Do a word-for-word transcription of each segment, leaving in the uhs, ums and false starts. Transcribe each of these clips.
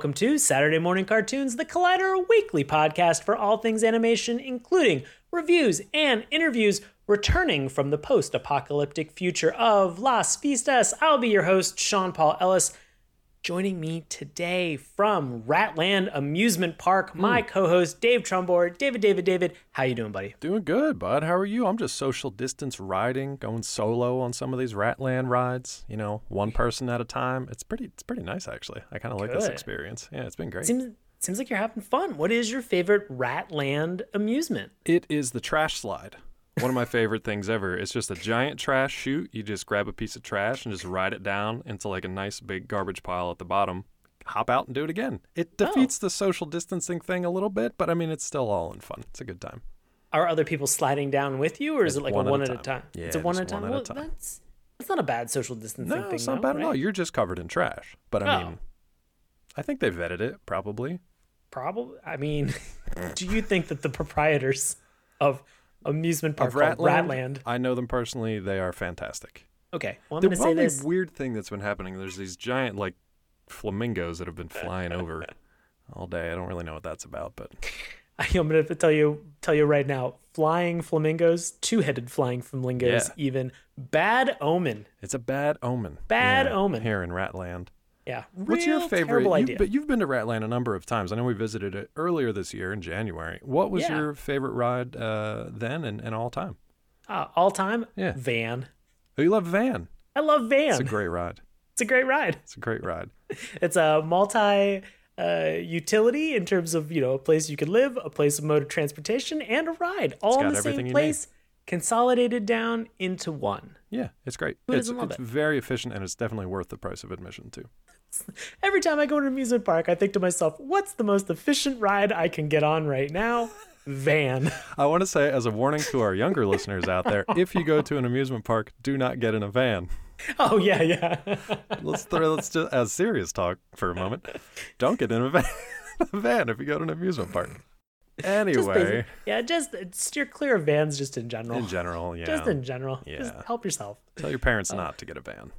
welcome to Saturday Morning Cartoons, the Collider Weekly podcast for all things animation, including reviews and interviews returning from the post-apocalyptic future of Las Vistas. I'll be your host, Sean Paul Ellis. Joining me today from Ratland Amusement Park, my mm. co-host, Dave Trumbore. David, David, David, how you doing, buddy? Doing good, bud. How are you? I'm just social distance riding, going solo on some of these Ratland rides, you know, one person at a time. It's pretty it's pretty nice, actually. I kind of like this experience. Yeah, it's been great. Seems, seems like you're having fun. What is your favorite Ratland amusement? It is the trash slide. One of my favorite things ever. It's just a giant trash chute. You just grab a piece of trash and just ride it down into like a nice big garbage pile at the bottom. Hop out and do it again. It defeats oh. the social distancing thing a little bit, but I mean, it's still all in fun. It's a good time. Are other people sliding down with you, or is it's it like one a one at a time? At a time? Yeah, it's a one at a time. Well, that's, that's not a bad social distancing no, thing. No, it's not though, bad right? at all. You're just covered in trash. But I oh. mean, I think they vetted it, probably. Probably. I mean, do you think that the proprietors of amusement park Ratland, Ratland. I know them personally. They are fantastic. Okay. Well, I'm the gonna only say this weird thing that's been happening. There's these giant like flamingos that have been flying over all day. I don't really know what that's about, but I'm gonna tell you tell you right now. Flying flamingos, two-headed flying flamingos, yeah. even bad omen. It's a bad omen. Bad yeah, omen here in Ratland. Yeah. Real What's your favorite? You've, idea. But you've been to Ratland a number of times. I know we visited it earlier this year in January. What was yeah. your favorite ride uh, then and, and all time? Uh, all time? Yeah. Van. Oh, you love Van? I love Van. It's a great ride. It's a great ride. It's a great ride. It's a multi uh, utility in terms of, you know, a place you could live, a place of mode of transportation, and a ride. All in the same place. Need. Consolidated down into one. Yeah, it's great. Who doesn't love it? It's very efficient, and it's definitely worth the price of admission, too. Every time I go to an amusement park, I think to myself, what's the most efficient ride I can get on right now? Van. I want to say, as a warning to our younger listeners out there, if you go to an amusement park, do not get in a van. Oh, yeah, yeah. let's throw, let's just, as serious talk for a moment, don't get in a van, a van if you go to an amusement park. Anyway. Just yeah, just steer clear of vans just in general. In general, yeah. Just in general. Yeah. Just help yourself. Tell your parents uh, not to get a van.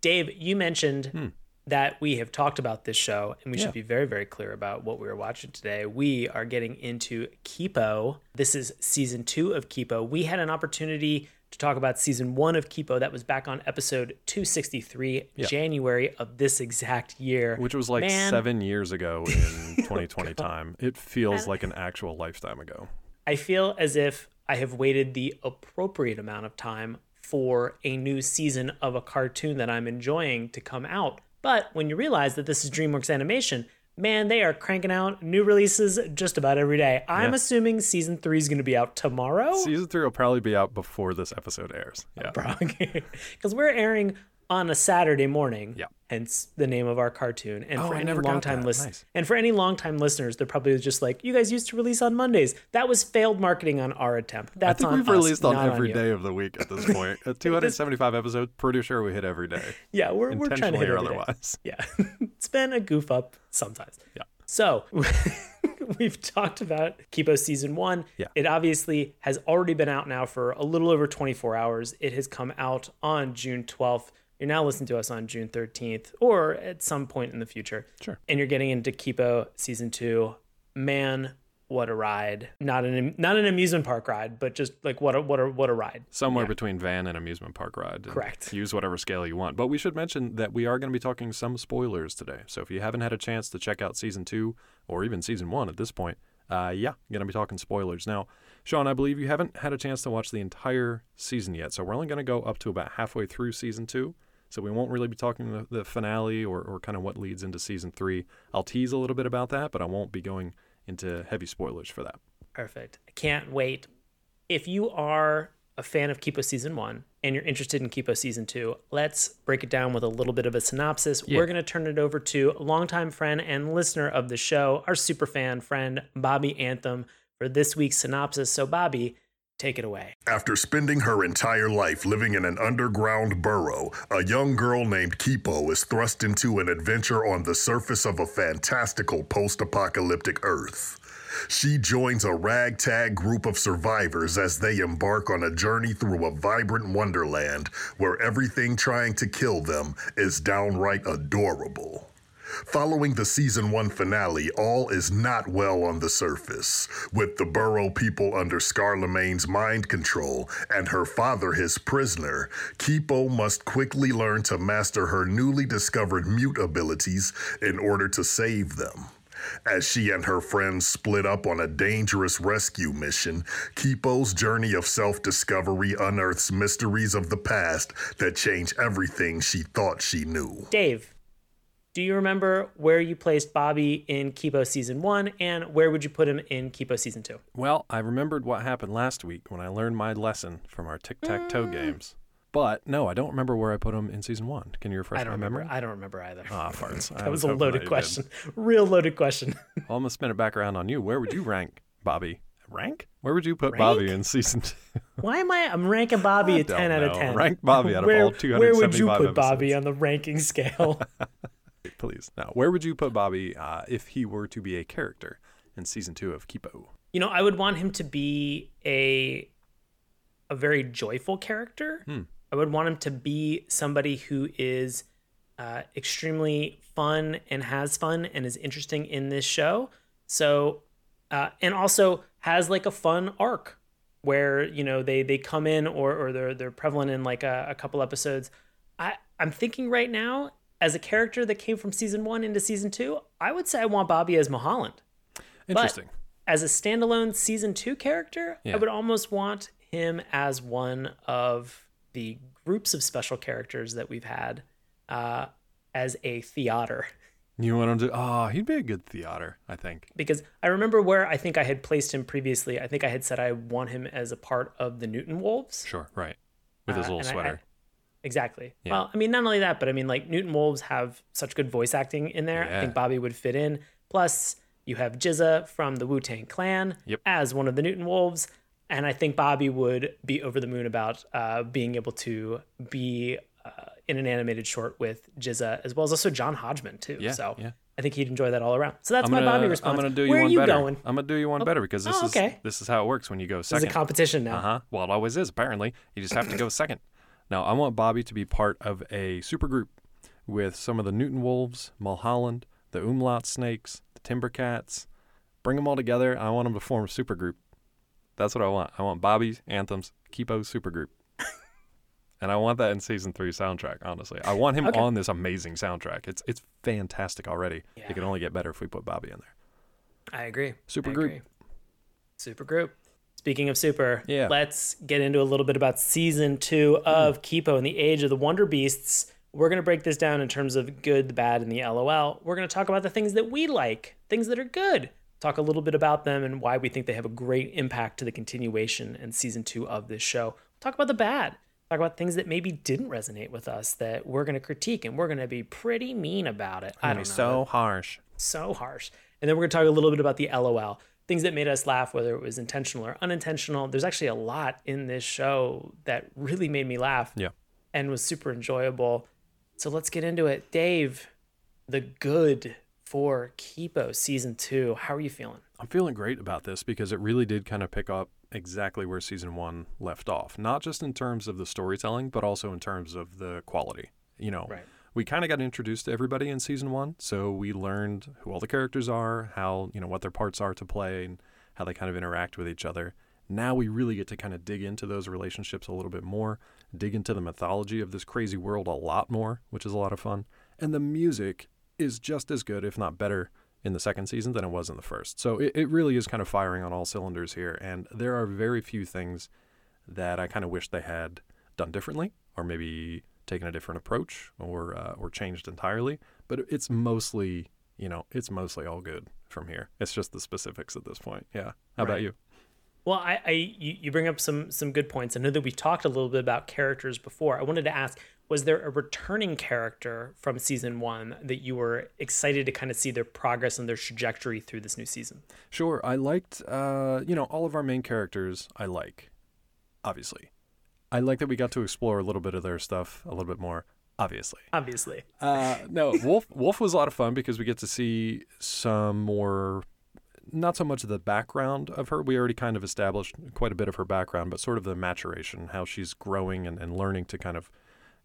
Dave, you mentioned hmm. that we have talked about this show, and we yeah. should be very, very clear about what we were watching today. We are getting into Kipo. This is season two of Kipo. We had an opportunity to talk about season one of Kipo. That was back on episode two sixty-three, yeah. January of this exact year. Which was like Man. seven years ago in twenty twenty oh, time. It feels like an actual lifetime ago. I feel as if I have waited the appropriate amount of time for a new season of a cartoon that I'm enjoying to come out. But when you realize that this is DreamWorks Animation, man, they are cranking out new releases just about every day. I'm yeah. assuming season three is going to be out tomorrow. Season three will probably be out before this episode airs. Yeah, probably. Because we're airing on a Saturday morning. Yeah. Hence the name of our cartoon. And oh, for I any long time list- nice. And for any long-time listeners, they're probably just like, "You guys used to release on Mondays." That was failed marketing on our attempt. That's I think on we've us, released on every on day of the week at this point. At two hundred seventy-five episodes, pretty sure we hit every day. Yeah, we're we're trying to hit every otherwise. Day. Yeah. It's been a goof up sometimes. Yeah. So we've talked about Kipo season one. Yeah. It obviously has already been out now for a little over twenty-four hours. It has come out on June twelfth. You're now listening to us on June thirteenth or at some point in the future. Sure. And you're getting into Kipo season two. Man, what a ride. Not an not an amusement park ride, but just like what a what a what a ride. Somewhere yeah. between van and amusement park ride. Correct. Use whatever scale you want. But we should mention that we are going to be talking some spoilers today. So if you haven't had a chance to check out season two or even season one at this point, uh, yeah, I'm going to be talking spoilers. Now, Sean, I believe you haven't had a chance to watch the entire season yet. So we're only going to go up to about halfway through season two. So we won't really be talking the, the finale or, or kind of what leads into season three. I'll tease a little bit about that, but I won't be going into heavy spoilers for that. Perfect. I can't wait. If you are a fan of Kipo season one and you're interested in Kipo season two, let's break it down with a little bit of a synopsis. Yeah. We're going to turn it over to longtime friend and listener of the show, our super fan friend, Bobby Anthem, for this week's synopsis. So Bobby, take it away. After spending her entire life living in an underground burrow, a young girl named Kipo is thrust into an adventure on the surface of a fantastical post-apocalyptic Earth. She joins a ragtag group of survivors as they embark on a journey through a vibrant wonderland where everything trying to kill them is downright adorable. Following the season one finale, all is not well on the surface, with the Bureau people under Scarlemagne's mind control and her father his prisoner. Kipo must quickly learn to master her newly discovered mute abilities in order to save them. As she and her friends split up on a dangerous rescue mission, Kipo's journey of self-discovery unearths mysteries of the past that change everything she thought she knew. Dave, do you remember where you placed Bobby in Kipo Season one, and where would you put him in Kipo Season two? Well, I remembered what happened last week when I learned my lesson from our tic-tac-toe mm. games. But, no, I don't remember where I put him in Season one. Can you refresh I don't my remember. memory? I don't remember either. Ah, farts. That was, was a loaded question. Did. Real loaded question. Well, I'm going to spin it back around on you. Where would you rank Bobby? Rank? Where would you put rank? Bobby in Season two? Why am I? I'm ranking Bobby I a ten know. out of ten. Rank Bobby out of where, all two hundred seventy-five Where would you put episodes. Bobby on the ranking scale? Please. Now, where would you put Bobby uh, if he were to be a character in Season two of Kipo? You know, I would want him to be a a very joyful character. Hmm. I would want him to be somebody who is uh, extremely fun and has fun and is interesting in this show. So, uh, and also has like a fun arc where, you know, they they come in or or they're they're prevalent in like a, a couple episodes. I, I'm thinking right now, as a character that came from Season one into Season two, I would say I want Bobby as Mulholland. Interesting. But as a standalone Season two character, yeah. I would almost want him as one of the groups of special characters that we've had uh, as a theater. You want him to, oh, he'd be a good theater, I think. Because I remember where I think I had placed him previously. I think I had said I want him as a part of the Newton Wolves. Sure, right. With his uh, little sweater. I, I, exactly. Yeah. Well, I mean, not only that, but I mean, like, Newton Wolves have such good voice acting in there. Yeah. I think Bobby would fit in. Plus, you have G Z A from the Wu-Tang Clan yep. as one of the Newton Wolves. And I think Bobby would be over the moon about uh, being able to be uh, in an animated short with G Z A, as well as also John Hodgman, too. Yeah, so yeah. I think he'd enjoy that all around. So that's gonna, my Bobby response. I'm gonna do you Where one are you better. Going? I'm going to do you one oh, better because this, oh, okay. is, this is how it works when you go second. There's a competition now. Uh-huh. Well, it always is, apparently. You just have to go second. Now, I want Bobby to be part of a supergroup with some of the Newton Wolves, Mulholland, the Umlaut Snakes, the Timbercats. Bring them all together. I want them to form a supergroup. That's what I want. I want Bobby Anthem's Kipo supergroup. And I want that in Season three soundtrack, honestly. I want him okay. on this amazing soundtrack. It's it's fantastic already. Yeah. It can only get better if we put Bobby in there. I agree. Supergroup. Supergroup. Speaking of super, yeah. let's get into a little bit about Season two of mm. Kipo and the Age of the Wonder Beasts. We're going to break this down in terms of good, the bad, and the LOL. We're going to talk about the things that we like, things that are good. Talk a little bit about them and why we think they have a great impact to the continuation and Season two of this show. Talk about the bad. Talk about things that maybe didn't resonate with us that we're going to critique, and we're going to be pretty mean about it. I don't know. So harsh. So harsh. And then we're going to talk a little bit about the LOL. Things that made us laugh, whether it was intentional or unintentional. There's actually a lot in this show that really made me laugh yeah. and was super enjoyable. So let's get into it. Dave, the good for Kipo Season two. How are you feeling? I'm feeling great about this because it really did kind of pick up exactly where Season one left off. Not just in terms of the storytelling, but also in terms of the quality. You know, right. we kind of got introduced to everybody in Season one, so we learned who all the characters are, how, you know, what their parts are to play, and how they kind of interact with each other. Now we really get to kind of dig into those relationships a little bit more, dig into the mythology of this crazy world a lot more, which is a lot of fun. And the music is just as good, if not better, in the second season than it was in the first. So it, it really is kind of firing on all cylinders here, and there are very few things that I kind of wish they had done differently, or maybe taken a different approach, or uh, or changed entirely. But it's mostly, you know, it's mostly all good from here. It's just the specifics at this point. Yeah. How right. about you? Well, I, I you, you bring up some some good points. I know that we talked a little bit about characters before. I wanted to ask, was there a returning character from Season one that you were excited to kind of see their progress and their trajectory through this new season? Sure. I liked, uh, you know, all of our main characters I like, obviously. I like that we got to explore a little bit of their stuff a little bit more, obviously. Obviously. Uh, no, Wolf Wolf was a lot of fun because we get to see some more, not so much of the background of her. We already kind of established quite a bit of her background, but sort of the maturation, how she's growing and, and learning to kind of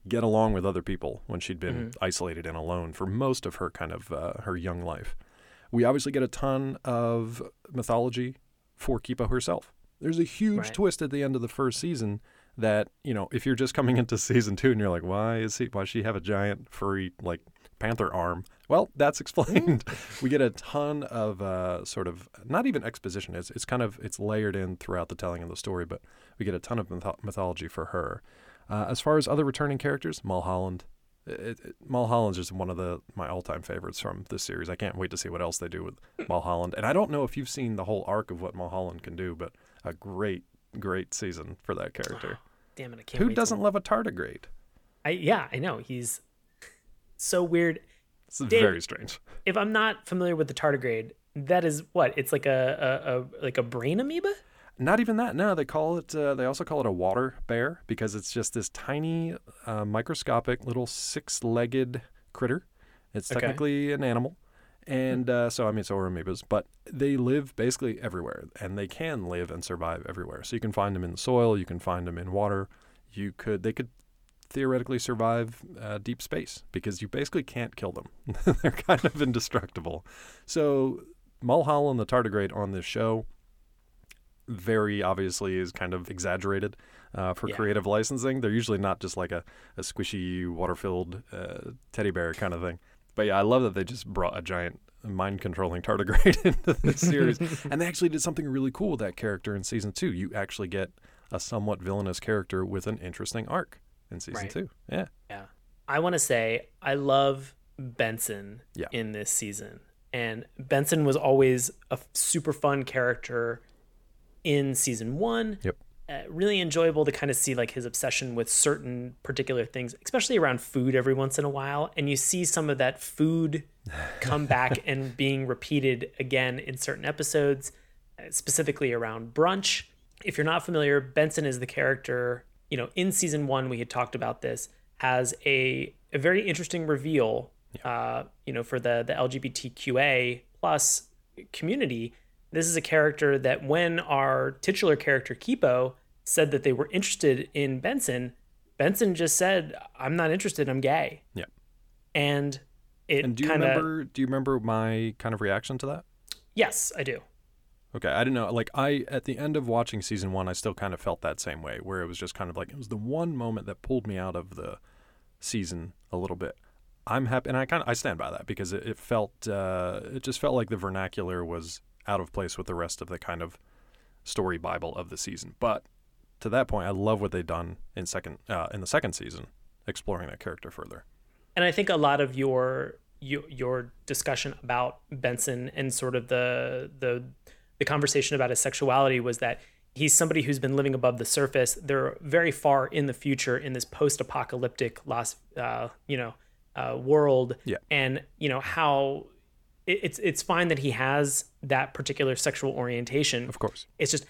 get along with other people when she'd been mm-hmm. isolated and alone for most of her kind of uh, her young life. We obviously get a ton of mythology for Kipa herself. There's a huge right. twist at the end of the first season that, you know, if you're just coming into season two and you're like, why is he, why does she have a giant furry, like, panther arm? Well, that's explained. We get a ton of uh, sort of, not even exposition. It's, it's kind of, it's layered in throughout the telling of the story, but we get a ton of myth- mythology for her. Uh, as far as other returning characters, Mulholland. It, it, Mulholland's just one of the my all-time favorites from this series. I can't wait to see what else they do with Mulholland. And I don't know if you've seen the whole arc of what Mulholland can do, but a great, great season for that character. Oh, damn it, I can't Who wait doesn't to... love a tardigrade? I, yeah, I know. He's so weird. It's Dave, very strange. If I'm not familiar with the tardigrade, that is what? It's like a, a, a like a brain amoeba? Not even that. No, they call it. Uh, they also call it a water bear because it's just this tiny, uh, microscopic little six-legged critter. It's technically okay. an animal, and uh, so I mean, so are amoebas, but they live basically everywhere, and they can live and survive everywhere. So you can find them in the soil. You can find them in water. You could. They could theoretically survive uh, deep space because you basically can't kill them. They're kind of indestructible. So Mulholland the tardigrade on this show. Very obviously is kind of exaggerated uh, for yeah. creative licensing. They're usually not just like a, a squishy, water-filled uh, teddy bear kind of thing. But yeah, I love that they just brought a giant mind-controlling tardigrade into this series. And they actually did something really cool with that character in season two. You actually get a somewhat villainous character with an interesting arc in season right. two. Yeah. Yeah. I want to say I love Benson yeah. in this season. And Benson was always a super fun character in season one. Yep. Uh, really enjoyable to kind of see like his obsession with certain particular things, especially around food every once in a while. And you see some of that food come back and being repeated again in certain episodes, specifically around brunch. If you're not familiar, Benson is the character, you know, in season one, we had talked about this, has a, a very interesting reveal, yep. uh, you know, for the, the L G B T Q A plus community. This is a character that when our titular character, Kipo, said that they were interested in Benson, Benson just said, I'm not interested, I'm gay. Yeah. And it and do you kinda... remember do you remember my kind of reaction to that? Yes, I do. Okay, I don't know. Like I at the end of watching season one, I still kind of felt that same way, where it was just kind of like it was the one moment that pulled me out of the season a little bit. I'm happy and I kinda I stand by that because it, it felt uh, it just felt like the vernacular was out of place with the rest of the kind of story Bible of the season. But to that point, I love what they've done in second uh, in the second season, exploring that character further. And I think a lot of your your, your discussion about Benson and sort of the, the the conversation about his sexuality was that he's somebody who's been living above the surface. They're very far in the future in this post-apocalyptic lost, uh, you know, uh, world. Yeah. And you know how. It's it's fine that he has that particular sexual orientation. Of course. It's just,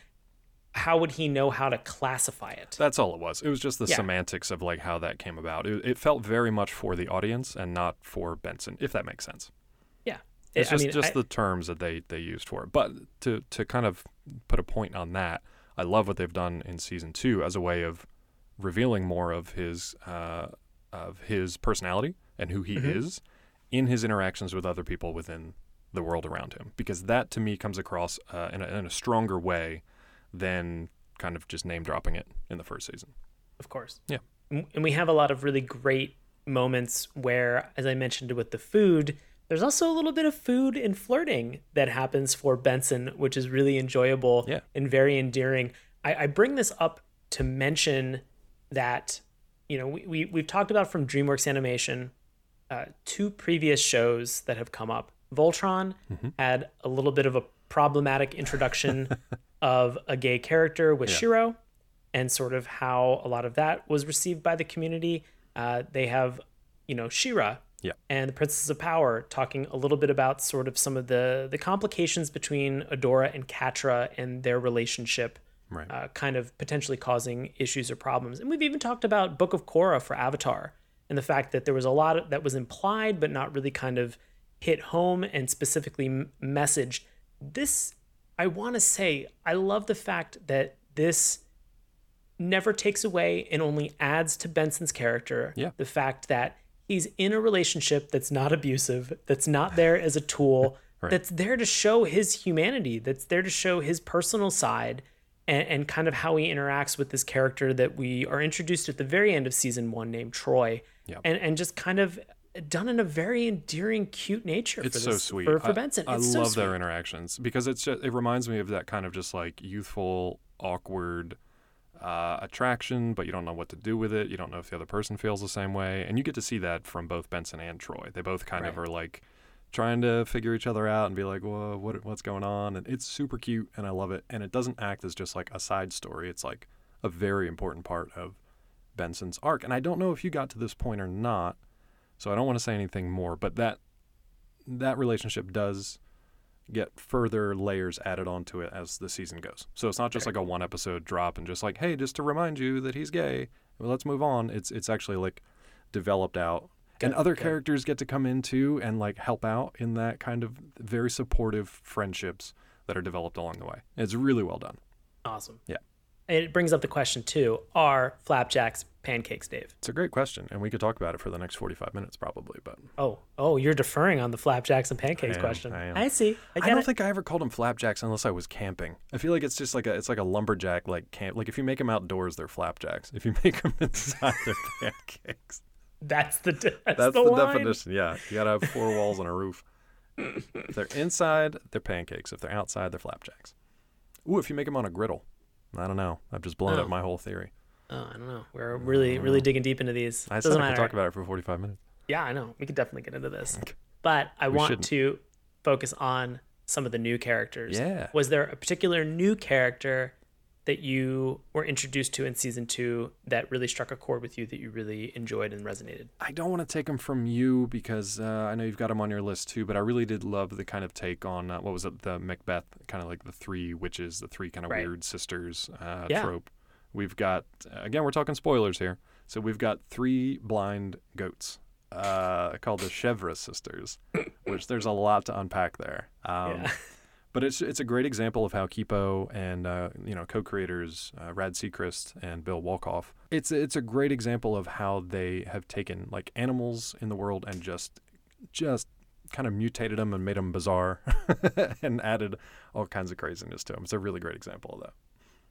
how would he know how to classify it? That's all it was. It was just the yeah. semantics of like how that came about. It, it felt very much for the audience and not for Benson, if that makes sense. Yeah. It's it, just, I mean, just I, the terms that they, they used for it. But to, to kind of put a point on that, I love what they've done in season two as a way of revealing more of his, uh, of his personality and who he mm-hmm. is. In his interactions with other people within the world around him, because that to me comes across uh, in, a, in a stronger way than kind of just name dropping it in the first season. Of course. Yeah. And we have a lot of really great moments where, as I mentioned with the food, there's also a little bit of food and flirting that happens for Benson, which is really enjoyable yeah. and very endearing. I, I bring this up to mention that, you know, we, we we've talked about from DreamWorks Animation, Uh, two previous shows that have come up. Voltron mm-hmm. had a little bit of a problematic introduction of a gay character with yeah. Shiro, and sort of how a lot of that was received by the community. Uh, they have, you know, She-Ra yeah. and the Princess of Power talking a little bit about sort of some of the, the complications between Adora and Catra and their relationship, right. uh, kind of potentially causing issues or problems. And we've even talked about Book of Korra for Avatar. And the fact that there was a lot of, that was implied, but not really kind of hit home and specifically m- messaged. This, I want to say, I love the fact that this never takes away and only adds to Benson's character. Yeah. The fact that he's in a relationship that's not abusive, that's not there as a tool, right. that's there to show his humanity, that's there to show his personal side and, and kind of how he interacts with this character that we are introduced at the very end of season one named Troy. Yeah. And, and just kind of done in a very endearing, cute nature. It's for this, so sweet. For, for Benson. I, I it's love so their interactions because it's just, it reminds me of that kind of just like youthful, awkward uh, attraction, but you don't know what to do with it. You don't know if the other person feels the same way. And you get to see that from both Benson and Troy. They both kind right. of are like trying to figure each other out and be like, whoa, what, what's going on? And it's super cute and I love it. And it doesn't act as just like a side story. It's like a very important part of Benson's arc. And I don't know if you got to this point or not, so I don't want to say anything more, but that that relationship does get further layers added onto it as the season goes. So it's not just okay. like a one episode drop and just like, hey, just to remind you that he's gay, well, let's move on. It's it's actually like developed out. Good. And other Good. characters get to come in too and like help out in that kind of very supportive friendships that are developed along the way. It's really well done. Awesome. Yeah. It brings up the question too, are flapjacks pancakes, Dave? It's a great question, and we could talk about it for the next forty-five minutes probably, but oh oh you're deferring on the flapjacks and pancakes I am, question I, am. I see I, I don't it. think I ever called them flapjacks unless I was camping. I feel like it's just like a it's like a lumberjack like camp, like if you make them outdoors they're flapjacks, if you make them inside they're pancakes. That's the de- that's, that's the, the definition. Yeah, you gotta have four walls and a roof. If they're inside they're pancakes, if they're outside they're flapjacks. Ooh, if you make them on a griddle. I don't know. I've just blown oh. up my whole theory. Oh, I don't know. We're really, really digging deep into these. I said we could talk about it for forty-five minutes. Yeah, I know. We could definitely get into this. But I we want shouldn't. to focus on some of the new characters. Yeah. Was there a particular new character that you were introduced to in season two that really struck a chord with you, that you really enjoyed and resonated? I don't want to take them from you because uh, I know you've got them on your list too, but I really did love the kind of take on, uh, what was it, the Macbeth, kind of like the three witches, the three kind of right. weird sisters uh, yeah. trope. We've got, again, we're talking spoilers here. So we've got three blind goats uh, called the Chevre Sisters, which there's a lot to unpack there. Um, yeah. But it's it's a great example of how Kipo and, uh, you know, co-creators uh, Rad Seacrest and Bill Walkoff, it's, it's a great example of how they have taken, like, animals in the world and just just kind of mutated them and made them bizarre and added all kinds of craziness to them. It's a really great example of that.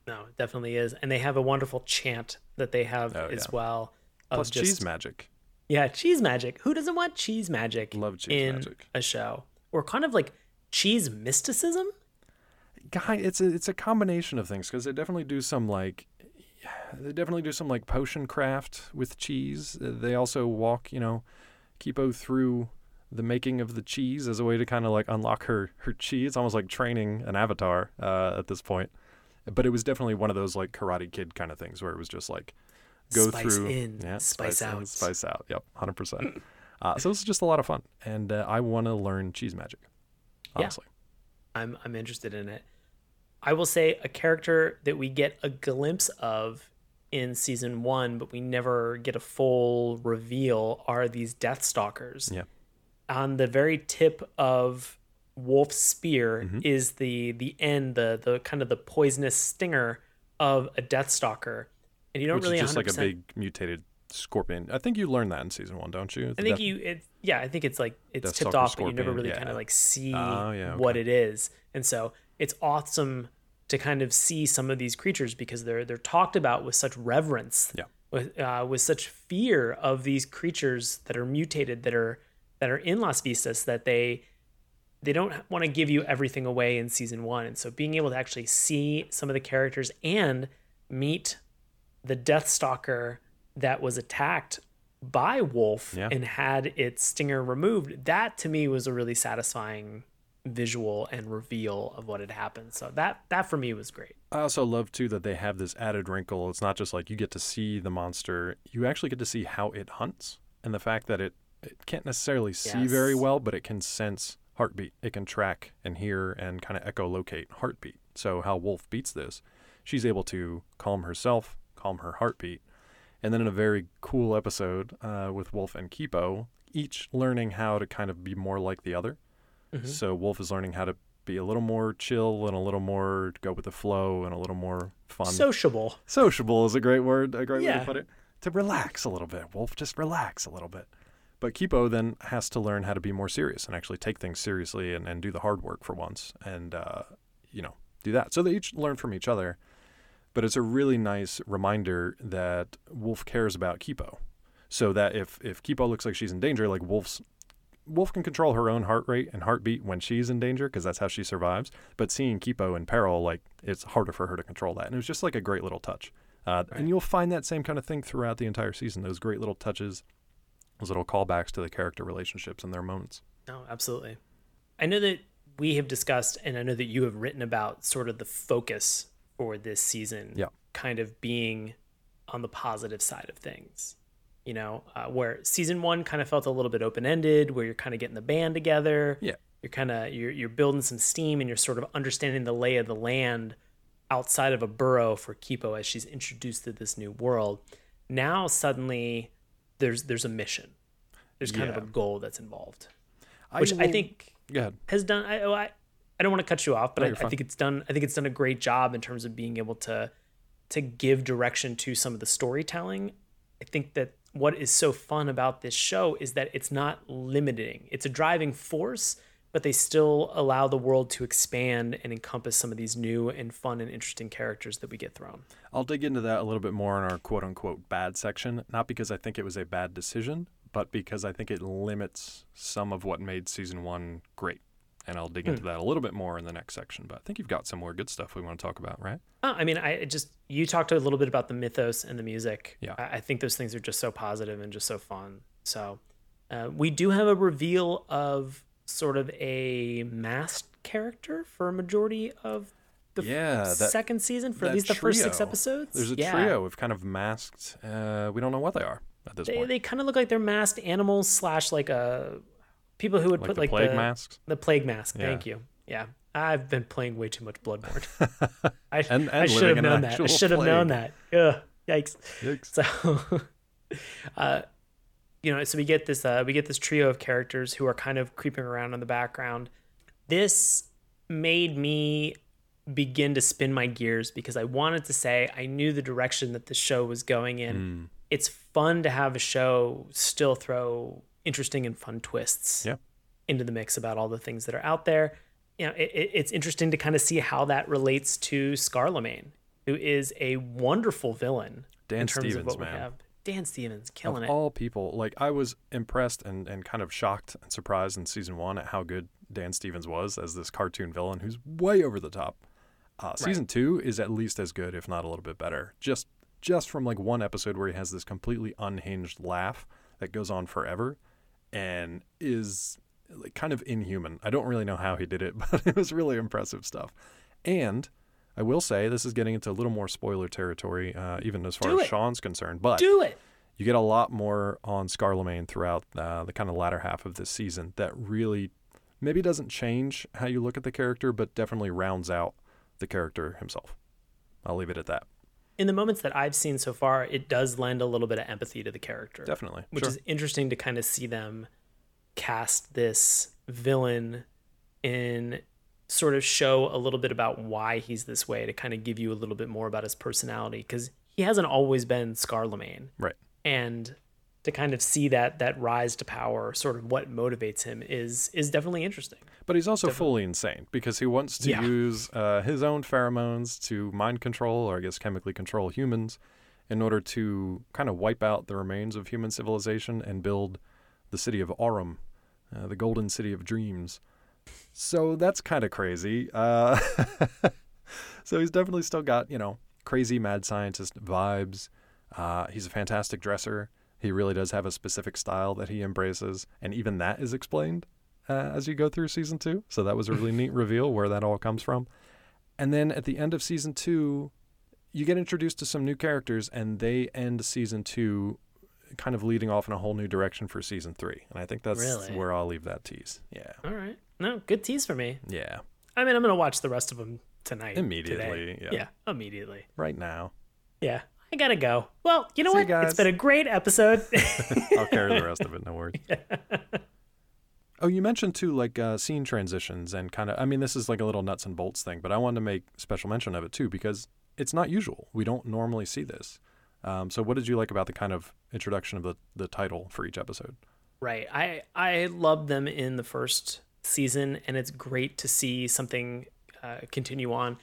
No, it definitely is. And they have a wonderful chant that they have oh, as yeah. well. Of Plus just, cheese magic. Yeah, cheese magic. Who doesn't want cheese magic Love cheese in magic. a show? Or kind of like cheese mysticism? Guy, it's a, it's a combination of things because they definitely do some like they definitely do some like potion craft with cheese. They also walk, you know, Kipo through the making of the cheese as a way to kind of like unlock her, her chi. It's almost like training an avatar uh, at this point. But it was definitely one of those like Karate Kid kind of things where it was just like go spice through in, yeah, spice, spice out, in, spice out. Yep. one hundred percent. Uh, so it's just a lot of fun. And uh, I want to learn cheese magic. Honestly. Yeah. I'm, I'm interested in it. I will say a character that we get a glimpse of in season one, but we never get a full reveal, are these Deathstalkers. Yeah. On the very tip of Wolf's spear mm-hmm. is the the end, the the kind of the poisonous stinger of a Deathstalker, and you don't Which really is just one hundred percent like a big mutated scorpion. I think you learned that in season one, don't you? The I think death... you. It, yeah, I think it's like it's tipped off, scorpion, but you never really yeah. kind of like see oh, yeah, okay. what it is, and so it's awesome to kind of see some of these creatures because they're they're talked about with such reverence, yeah, with uh, with such fear of these creatures that are mutated, that are that are in Las Vistas, that they. They don't want to give you everything away in season one. And so being able to actually see some of the characters and meet the Deathstalker that was attacked by Wolf yeah. and had its stinger removed, that to me was a really satisfying visual and reveal of what had happened. So that that for me was great. I also love too that they have this added wrinkle. It's not just like you get to see the monster, you actually get to see how it hunts, and the fact that it, it can't necessarily see yes. very well, but it can sense heartbeat. It can track and hear and kind of echolocate heartbeat. So how Wolf beats this, she's able to calm herself, calm her heartbeat. And then in a very cool episode uh, with Wolf and Kipo, each learning how to kind of be more like the other. Mm-hmm. So Wolf is learning how to be a little more chill and a little more go with the flow and a little more fun. Sociable. Sociable is a great word, a great yeah. way to put it. To relax a little bit. Wolf, just relax a little bit. But Kipo then has to learn how to be more serious and actually take things seriously and, and do the hard work for once and, uh, you know, do that. So they each learn from each other. But it's a really nice reminder that Wolf cares about Kipo. So that if, if Kipo looks like she's in danger, like Wolf's, Wolf can control her own heart rate and heartbeat when she's in danger because that's how she survives. But seeing Kipo in peril, like, it's harder for her to control that. And it was just like a great little touch. Uh, right. And you'll find that same kind of thing throughout the entire season, those great little touches, those little callbacks to the character relationships and their moments. Oh, absolutely. I know that we have discussed, and I know that you have written about sort of the focus for this season, yeah. kind of being on the positive side of things, you know, uh, where season one kind of felt a little bit open-ended, where you're kind of getting the band together. Yeah. You're kind of, you're, you're building some steam and you're sort of understanding the lay of the land outside of a burrow for Kipo as she's introduced to this new world. Now suddenly there's there's a mission. There's kind yeah. of a goal that's involved, which I, mean, I think go ahead. has done. I, oh, I I don't want to cut you off, but no, I, I think it's done. I think it's done a great job in terms of being able to to give direction to some of the storytelling. I think that what is so fun about this show is that it's not limiting. It's a driving force, but they still allow the world to expand and encompass some of these new and fun and interesting characters that we get thrown. I'll dig into that a little bit more in our quote-unquote bad section, not because I think it was a bad decision, but because I think it limits some of what made season one great. And I'll dig mm. into that a little bit more in the next section, but I think you've got some more good stuff we want to talk about, right? Oh, I mean, I just you talked a little bit about the mythos and the music. Yeah. I, I think those things are just so positive and just so fun. So uh, we do have a reveal of sort of a masked character for a majority of the yeah, f- that, second season, for at least the trio. first six episodes. There's a yeah. trio of kind of masked, uh, we don't know what they are at this they, point. They kind of look like they're masked animals slash like a, people who would like put the like plague the, masks? the plague mask. Yeah. Thank you. Yeah. I've been playing way too much Bloodborne. I, and, and I should have known that. I should have known that. Ugh, yikes. Yikes. So, uh, You know, so we get this uh, we get this trio of characters who are kind of creeping around in the background. This made me begin to spin my gears because I wanted to say I knew the direction that the show was going in. Mm. It's fun to have a show still throw interesting and fun twists yeah. into the mix about all the things that are out there. You know, it, it, it's interesting to kind of see how that relates to Scarlemagne, who is a wonderful villain. Dan in terms Stevens, of what we man. have. Dan Stevens, killing it. Of all people, like I was impressed and, and kind of shocked and surprised in season one at how good Dan Stevens was as this cartoon villain who's way over the top. Uh, right. Season two is at least as good, if not a little bit better. Just just from like one episode where he has this completely unhinged laugh that goes on forever and is like kind of inhuman. I don't really know how he did it, but it was really impressive stuff. And I will say this is getting into a little more spoiler territory, uh, even as far as Sean's concerned. But do it. You get a lot more on Scarlemagne throughout uh, the kind of latter half of this season that really maybe doesn't change how you look at the character, but definitely rounds out the character himself. I'll leave it at that. In the moments that I've seen so far, it does lend a little bit of empathy to the character. Definitely. Which sure. is interesting to kind of see them cast this villain in sort of show a little bit about why he's this way to kind of give you a little bit more about his personality because he hasn't always been Scarlemagne. Right. And to kind of see that that rise to power, sort of what motivates him is is definitely interesting. But he's also definitely. fully insane because he wants to yeah. use uh, his own pheromones to mind control or I guess chemically control humans in order to kind of wipe out the remains of human civilization and build the city of Aurum, uh, the golden city of dreams. So that's kind of crazy. Uh, so he's definitely still got, you know, crazy mad scientist vibes. Uh, he's a fantastic dresser. He really does have a specific style that he embraces. And even that is explained uh, as you go through season two. So that was a really neat reveal where that all comes from. And then at the end of season two, you get introduced to some new characters and they end season two kind of leading off in a whole new direction for season three. And I think that's really? where I'll leave that tease. Yeah. All right. No, good tease for me. Yeah. I mean, I'm going to watch the rest of them tonight. Immediately. Yeah. yeah, immediately. Right now. Yeah. I got to go. Well, you know See what? You it's been a great episode. I'll carry the rest of it. No worries. Yeah. Oh, you mentioned too, like uh, scene transitions and kind of, I mean, this is like a little nuts and bolts thing, but I wanted to make special mention of it too, because it's not usual. We don't normally see this. Um, so what did you like about the kind of introduction of the, the title for each episode? Right. I, I loved them in the first season, and it's great to see something uh, continue on.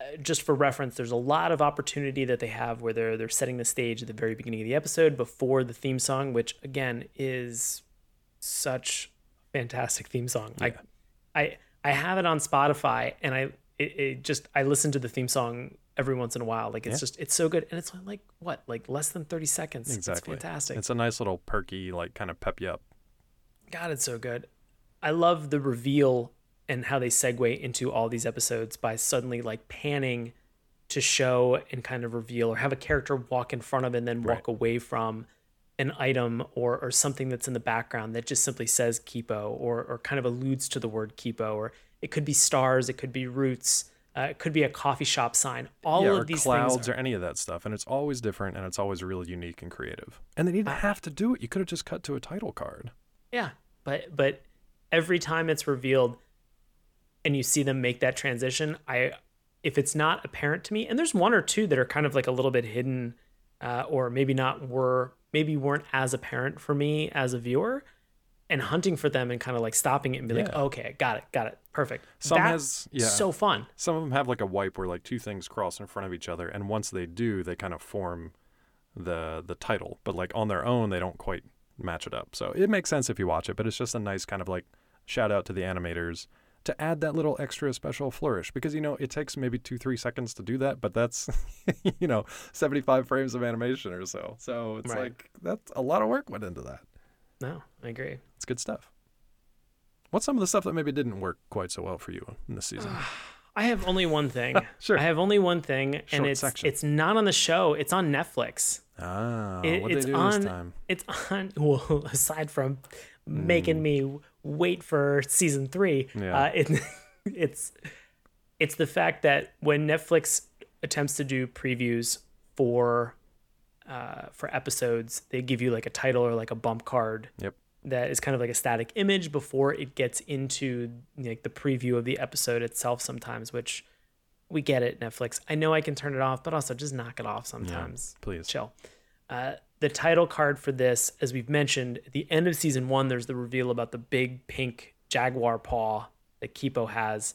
Uh, just for reference, there's a lot of opportunity that they have where they're, they're setting the stage at the very beginning of the episode before the theme song, which again is such a fantastic theme song. Yeah. I, I, I have it on Spotify, and I, it, it just, I listen to the theme song every once in a while. Like it's yeah. just, it's so good. And it's like, what, like less than thirty seconds. Exactly. It's fantastic. It's a nice little perky, like kind of pep you up. God, it's so good. I love the reveal and how they segue into all these episodes by suddenly like panning to show and kind of reveal, or have a character walk in front of and then walk right. away from an item or or something that's in the background that just simply says Kipo, or or kind of alludes to the word Kipo, or it could be stars, it could be roots. Uh, it could be a coffee shop sign. All yeah, of these clouds things are, or any of that stuff. And it's always different, and it's always real unique and creative. And then you didn't uh, have to do it. You could have just cut to a title card. Yeah, but but every time it's revealed and you see them make that transition, I if it's not apparent to me, and there's one or two that are kind of like a little bit hidden, uh, or maybe not were maybe weren't as apparent for me as a viewer, and hunting for them and kind of like stopping it and be yeah. like, oh, okay, got it, got it. Perfect. Some That's has, yeah. so fun. Some of them have like a wipe where like two things cross in front of each other. And once they do, they kind of form the the title. But like on their own, they don't quite match it up. So it makes sense if you watch it. But it's just a nice kind of like shout out to the animators to add that little extra special flourish. Because, you know, it takes maybe two, three seconds to do that. But that's, you know, seventy-five frames of animation or so. So it's right. like that's a lot of work went into that. No, I agree. It's good stuff. What's some of the stuff that maybe didn't work quite so well for you in this season? Uh, I have only one thing. sure. I have only one thing, Short and it's section. It's not on the show. It's on Netflix. Ah, it, what they do on, this time? It's on. Well, aside from making mm. me wait for season three, yeah. uh, it, it's it's the fact that when Netflix attempts to do previews for uh, for episodes, they give you like a title or like a bump card. Yep. That is kind of like a static image before it gets into like the preview of the episode itself sometimes, which we get it, Netflix. I know I can turn it off, but also just knock it off sometimes. Yeah, please. Chill. Uh, the title card for this, as we've mentioned, at the end of season one, there's the reveal about the big pink jaguar paw that Kipo has.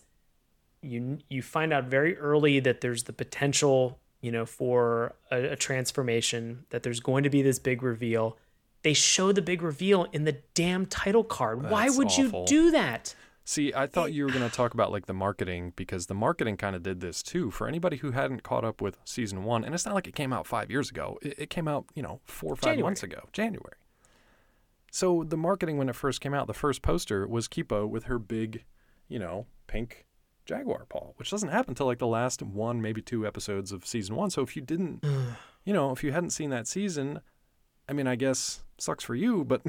You you find out very early that there's the potential, you know, for a, a transformation, that there's going to be this big reveal. They show the big reveal in the damn title card. That's Why would awful. You do that? See, I thought you were going to talk about like the marketing, because the marketing kind of did this too. For anybody who hadn't caught up with season one, and it's not like it came out five years ago. It, it came out, you know, four or five January. months ago, January. So the marketing when it first came out, the first poster was Kipo with her big, you know, pink jaguar paw, which doesn't happen until like the last one, maybe two episodes of season one. So if you didn't, you know, if you hadn't seen that season, I mean, I guess sucks for you, but,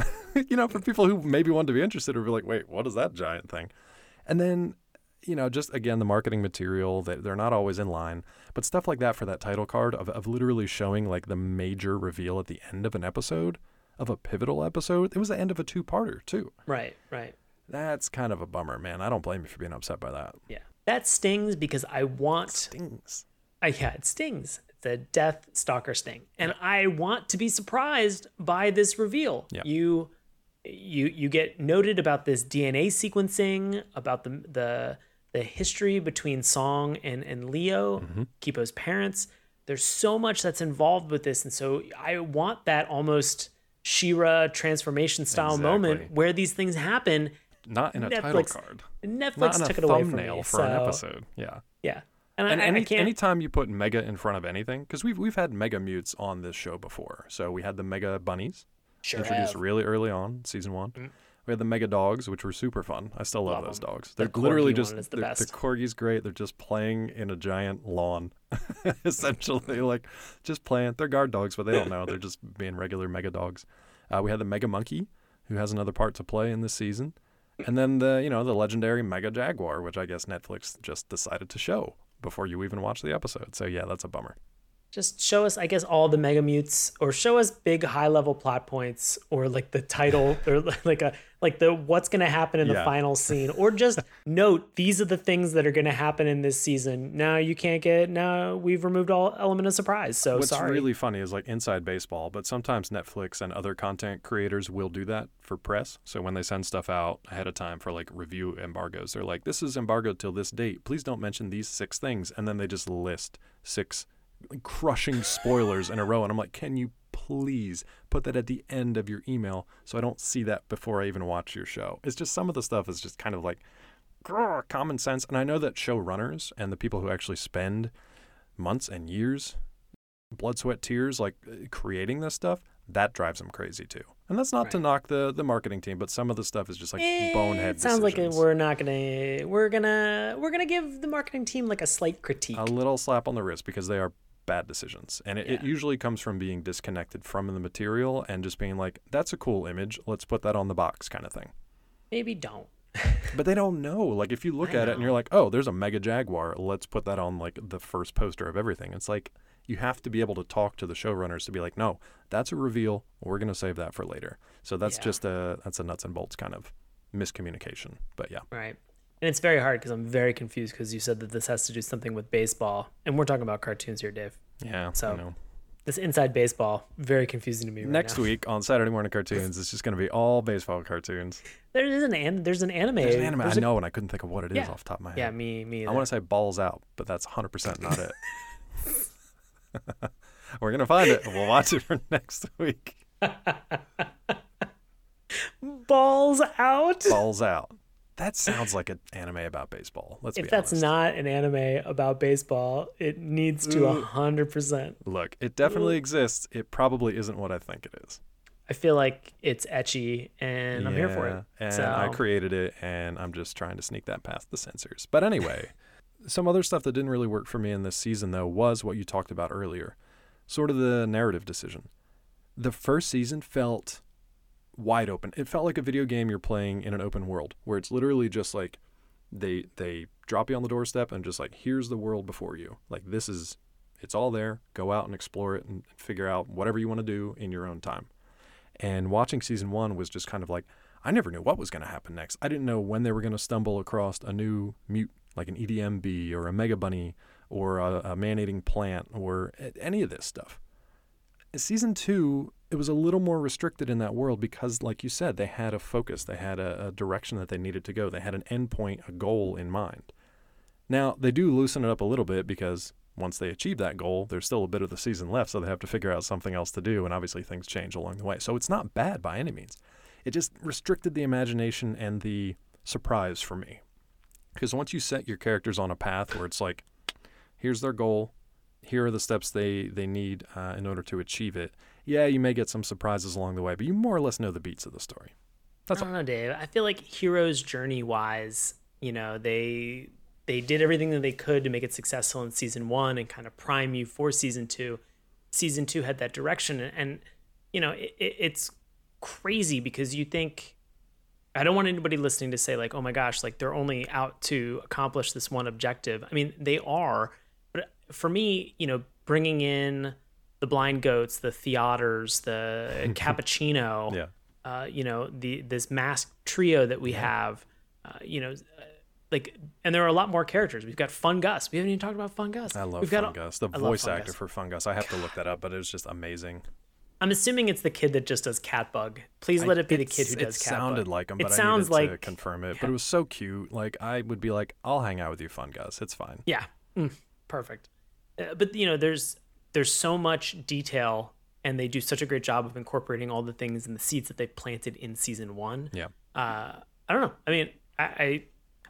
you know, for people who maybe wanted to be interested or be like, wait, what is that giant thing? And then, you know, just, again, the marketing material, that they're not always in line, but stuff like that for that title card of, of literally showing like the major reveal at the end of an episode, of a pivotal episode. It was the end of a two-parter too. Right, right. That's kind of a bummer, man. I don't blame you for being upset by that. Yeah. That stings because I want... It stings. I, yeah, it stings. The Deathstalker sting, and I want to be surprised by this reveal. Yep. You, you, you get noted about this D N A sequencing, about the the the history between Song and and Leo, mm-hmm. Kipo's parents. There's so much that's involved with this, and so I want that almost She-Ra transformation style exactly. moment where these things happen. Not in a Netflix, title card. Netflix took it away from me. Not in a thumbnail for an episode. Yeah. Yeah. And, and I, any I anytime you put Mega in front of anything, because we've we've had Mega mutes on this show before. So we had the Mega Bunnies sure introduced have. really early on, season one. Mm-hmm. We had the Mega Dogs, which were super fun. I still love, love those them. dogs. They're the literally just the, the, the corgi's great. They're just playing in a giant lawn, essentially, like just playing. They're guard dogs, but they don't know. They're just being regular Mega Dogs. Uh, we had the Mega Monkey, who has another part to play in this season, and then the you know the legendary Mega Jaguar, which I guess Netflix just decided to show before you even watch the episode. So yeah, that's a bummer. Just show us, I guess, all the Mega Mutes, or show us big high-level plot points, or like the title, or like a like the what's going to happen in yeah. the final scene, or just note these are the things that are going to happen in this season. Now you can't get. Now we've removed all element of surprise. So what's sorry. What's really funny is like inside baseball, but sometimes Netflix and other content creators will do that for press. So when they send stuff out ahead of time for like review embargoes, they're like, "This is embargoed till this date. Please don't mention these six things," and then they just list six. Crushing spoilers in a row, and I'm like, can you please put that at the end of your email so I don't see that before I even watch your show? It's just some of the stuff is just kind of like grr, common sense. And I know that showrunners and the people who actually spend months and years, blood, sweat, tears, like creating this stuff, that drives them crazy too. And that's not right. to knock the the marketing team, but some of the stuff is just like it bonehead It sounds decisions. Like we're not gonna we're gonna we're gonna give the marketing team like a slight critique, a little slap on the wrist, because they are bad decisions. And it, yeah. it usually comes from being disconnected from the material and just being like, that's a cool image, let's put that on the box kind of thing. Maybe don't. But they don't know. Like if you look I at know. It and you're like, oh, there's a mega jaguar, let's put that on like the first poster of everything. It's like you have to be able to talk to the showrunners to be like, no, that's a reveal, we're going to save that for later. So that's yeah. just a that's a nuts and bolts kind of miscommunication. But yeah. Right. And it's very hard because I'm very confused because you said that this has to do something with baseball. And we're talking about cartoons here, Dave. Yeah. So I know. This inside baseball, very confusing to me right Next now. Week on Saturday Morning Cartoons, it's just going to be all baseball cartoons. There is an, an there's an anime. There's an anime. There's I a... know, and I couldn't think of what it is yeah. off the top of my head. Yeah, me me. Either. I want to say Balls Out, but that's one hundred percent not it. We're going to find it. We'll watch it for next week. Balls Out? Balls Out. That sounds like an anime about baseball. Let's be honest. If that's not an anime about baseball, it needs to one hundred percent. Look, it definitely Ooh. exists. It probably isn't what I think it is. I feel like it's etchy, and I'm yeah, here for it. And so. I created it, and I'm just trying to sneak that past the censors. But anyway, some other stuff that didn't really work for me in this season, though, was what you talked about earlier. Sort of the narrative decision. The first season felt... wide open. It felt like a video game you're playing in an open world where it's literally just like they they drop you on the doorstep and just like, here's the world before you. Like this is, it's all there. Go out and explore it and figure out whatever you want to do in your own time. And watching season one was just kind of like, I never knew what was going to happen next. I didn't know when they were going to stumble across a new mute, like an E D M bee or a Mega Bunny or a, a man-eating plant or any of this stuff. Season two, it was a little more restricted in that world because, like you said, they had a focus. They had a, a direction that they needed to go. They had an endpoint, a goal in mind. Now, they do loosen it up a little bit because once they achieve that goal, there's still a bit of the season left, so they have to figure out something else to do, and obviously things change along the way. So it's not bad by any means. It just restricted the imagination and the surprise for me. Because once you set your characters on a path where it's like, here's their goal, here are the steps they, they need uh, in order to achieve it. Yeah, you may get some surprises along the way, but you more or less know the beats of the story. That's I don't all. know, Dave. I feel like Hero's journey-wise, you know, they they did everything that they could to make it successful in season one and kind of prime you for season two. Season two had that direction, and, and you know, it, it, it's crazy because you think, I don't want anybody listening to say like, oh my gosh, like they're only out to accomplish this one objective. I mean, they are. For me, you know, bringing in the Blind Goats, the Theaters, the Cappuccino, yeah. uh, you know, the this masked trio that we have, uh, you know, like, and there are a lot more characters. We've got Fun Gus. We haven't even talked about Fun Gus. I love We've Fun got, Gus. The I voice actor Gus. for Fun Gus. I have God. to look that up, but it was just amazing. I'm assuming it's the kid that just does Catbug. Please let I, it be the kid who does Catbug. It sounded like him, but it I sounds needed like, to confirm it. Yeah. But it was so cute. Like, I would be like, I'll hang out with you, Fun Gus. It's fine. Yeah. Mm, perfect. But, you know, there's there's so much detail, and they do such a great job of incorporating all the things and the seeds that they planted in season one. Yeah. Uh, I don't know. I mean, I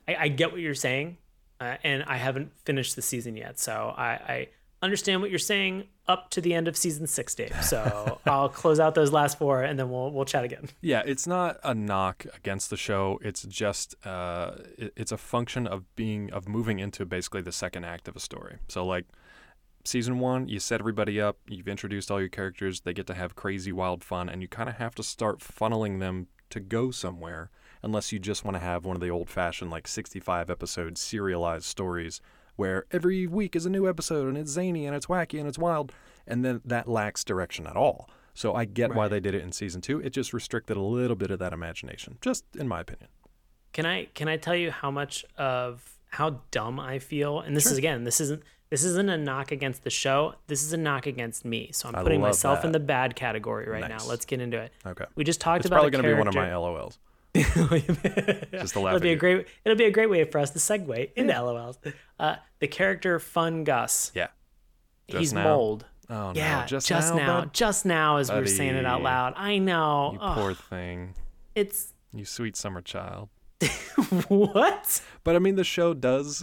I, I get what you're saying, uh, and I haven't finished the season yet. So I, I understand what you're saying up to the end of season six, Dave. So I'll close out those last four, and then we'll we'll chat again. Yeah, it's not a knock against the show. It's just uh, it, it's a function of being of moving into basically the second act of a story. So, like, season one, you set everybody up, you've introduced all your characters, they get to have crazy wild fun, and you kind of have to start funneling them to go somewhere, unless you just want to have one of the old-fashioned, like, sixty-five episode serialized stories where every week is a new episode and it's zany and it's wacky and it's wild, and then that lacks direction at all. So I get right. why they did it in season two. It just restricted a little bit of that imagination, just in my opinion. Can I can I tell you how much of how dumb I feel? And this sure. is again, this isn't this isn't a knock against the show. This is a knock against me. So I'm I putting myself that. in the bad category right nice. now. Let's get into it. Okay. We just talked it's about it's probably going to be one of my L O Ls. Just to laugh. It'll be a great. It'll be a great way for us to segue into yeah. L O Ls. Uh, the character Fun Gus. Yeah. Just he's now. Mold. Oh yeah, no! Just, just now, now just now, as buddy. We're saying it out loud. I know. You Ugh. Poor thing. It's you, sweet summer child. What? But I mean, the show does.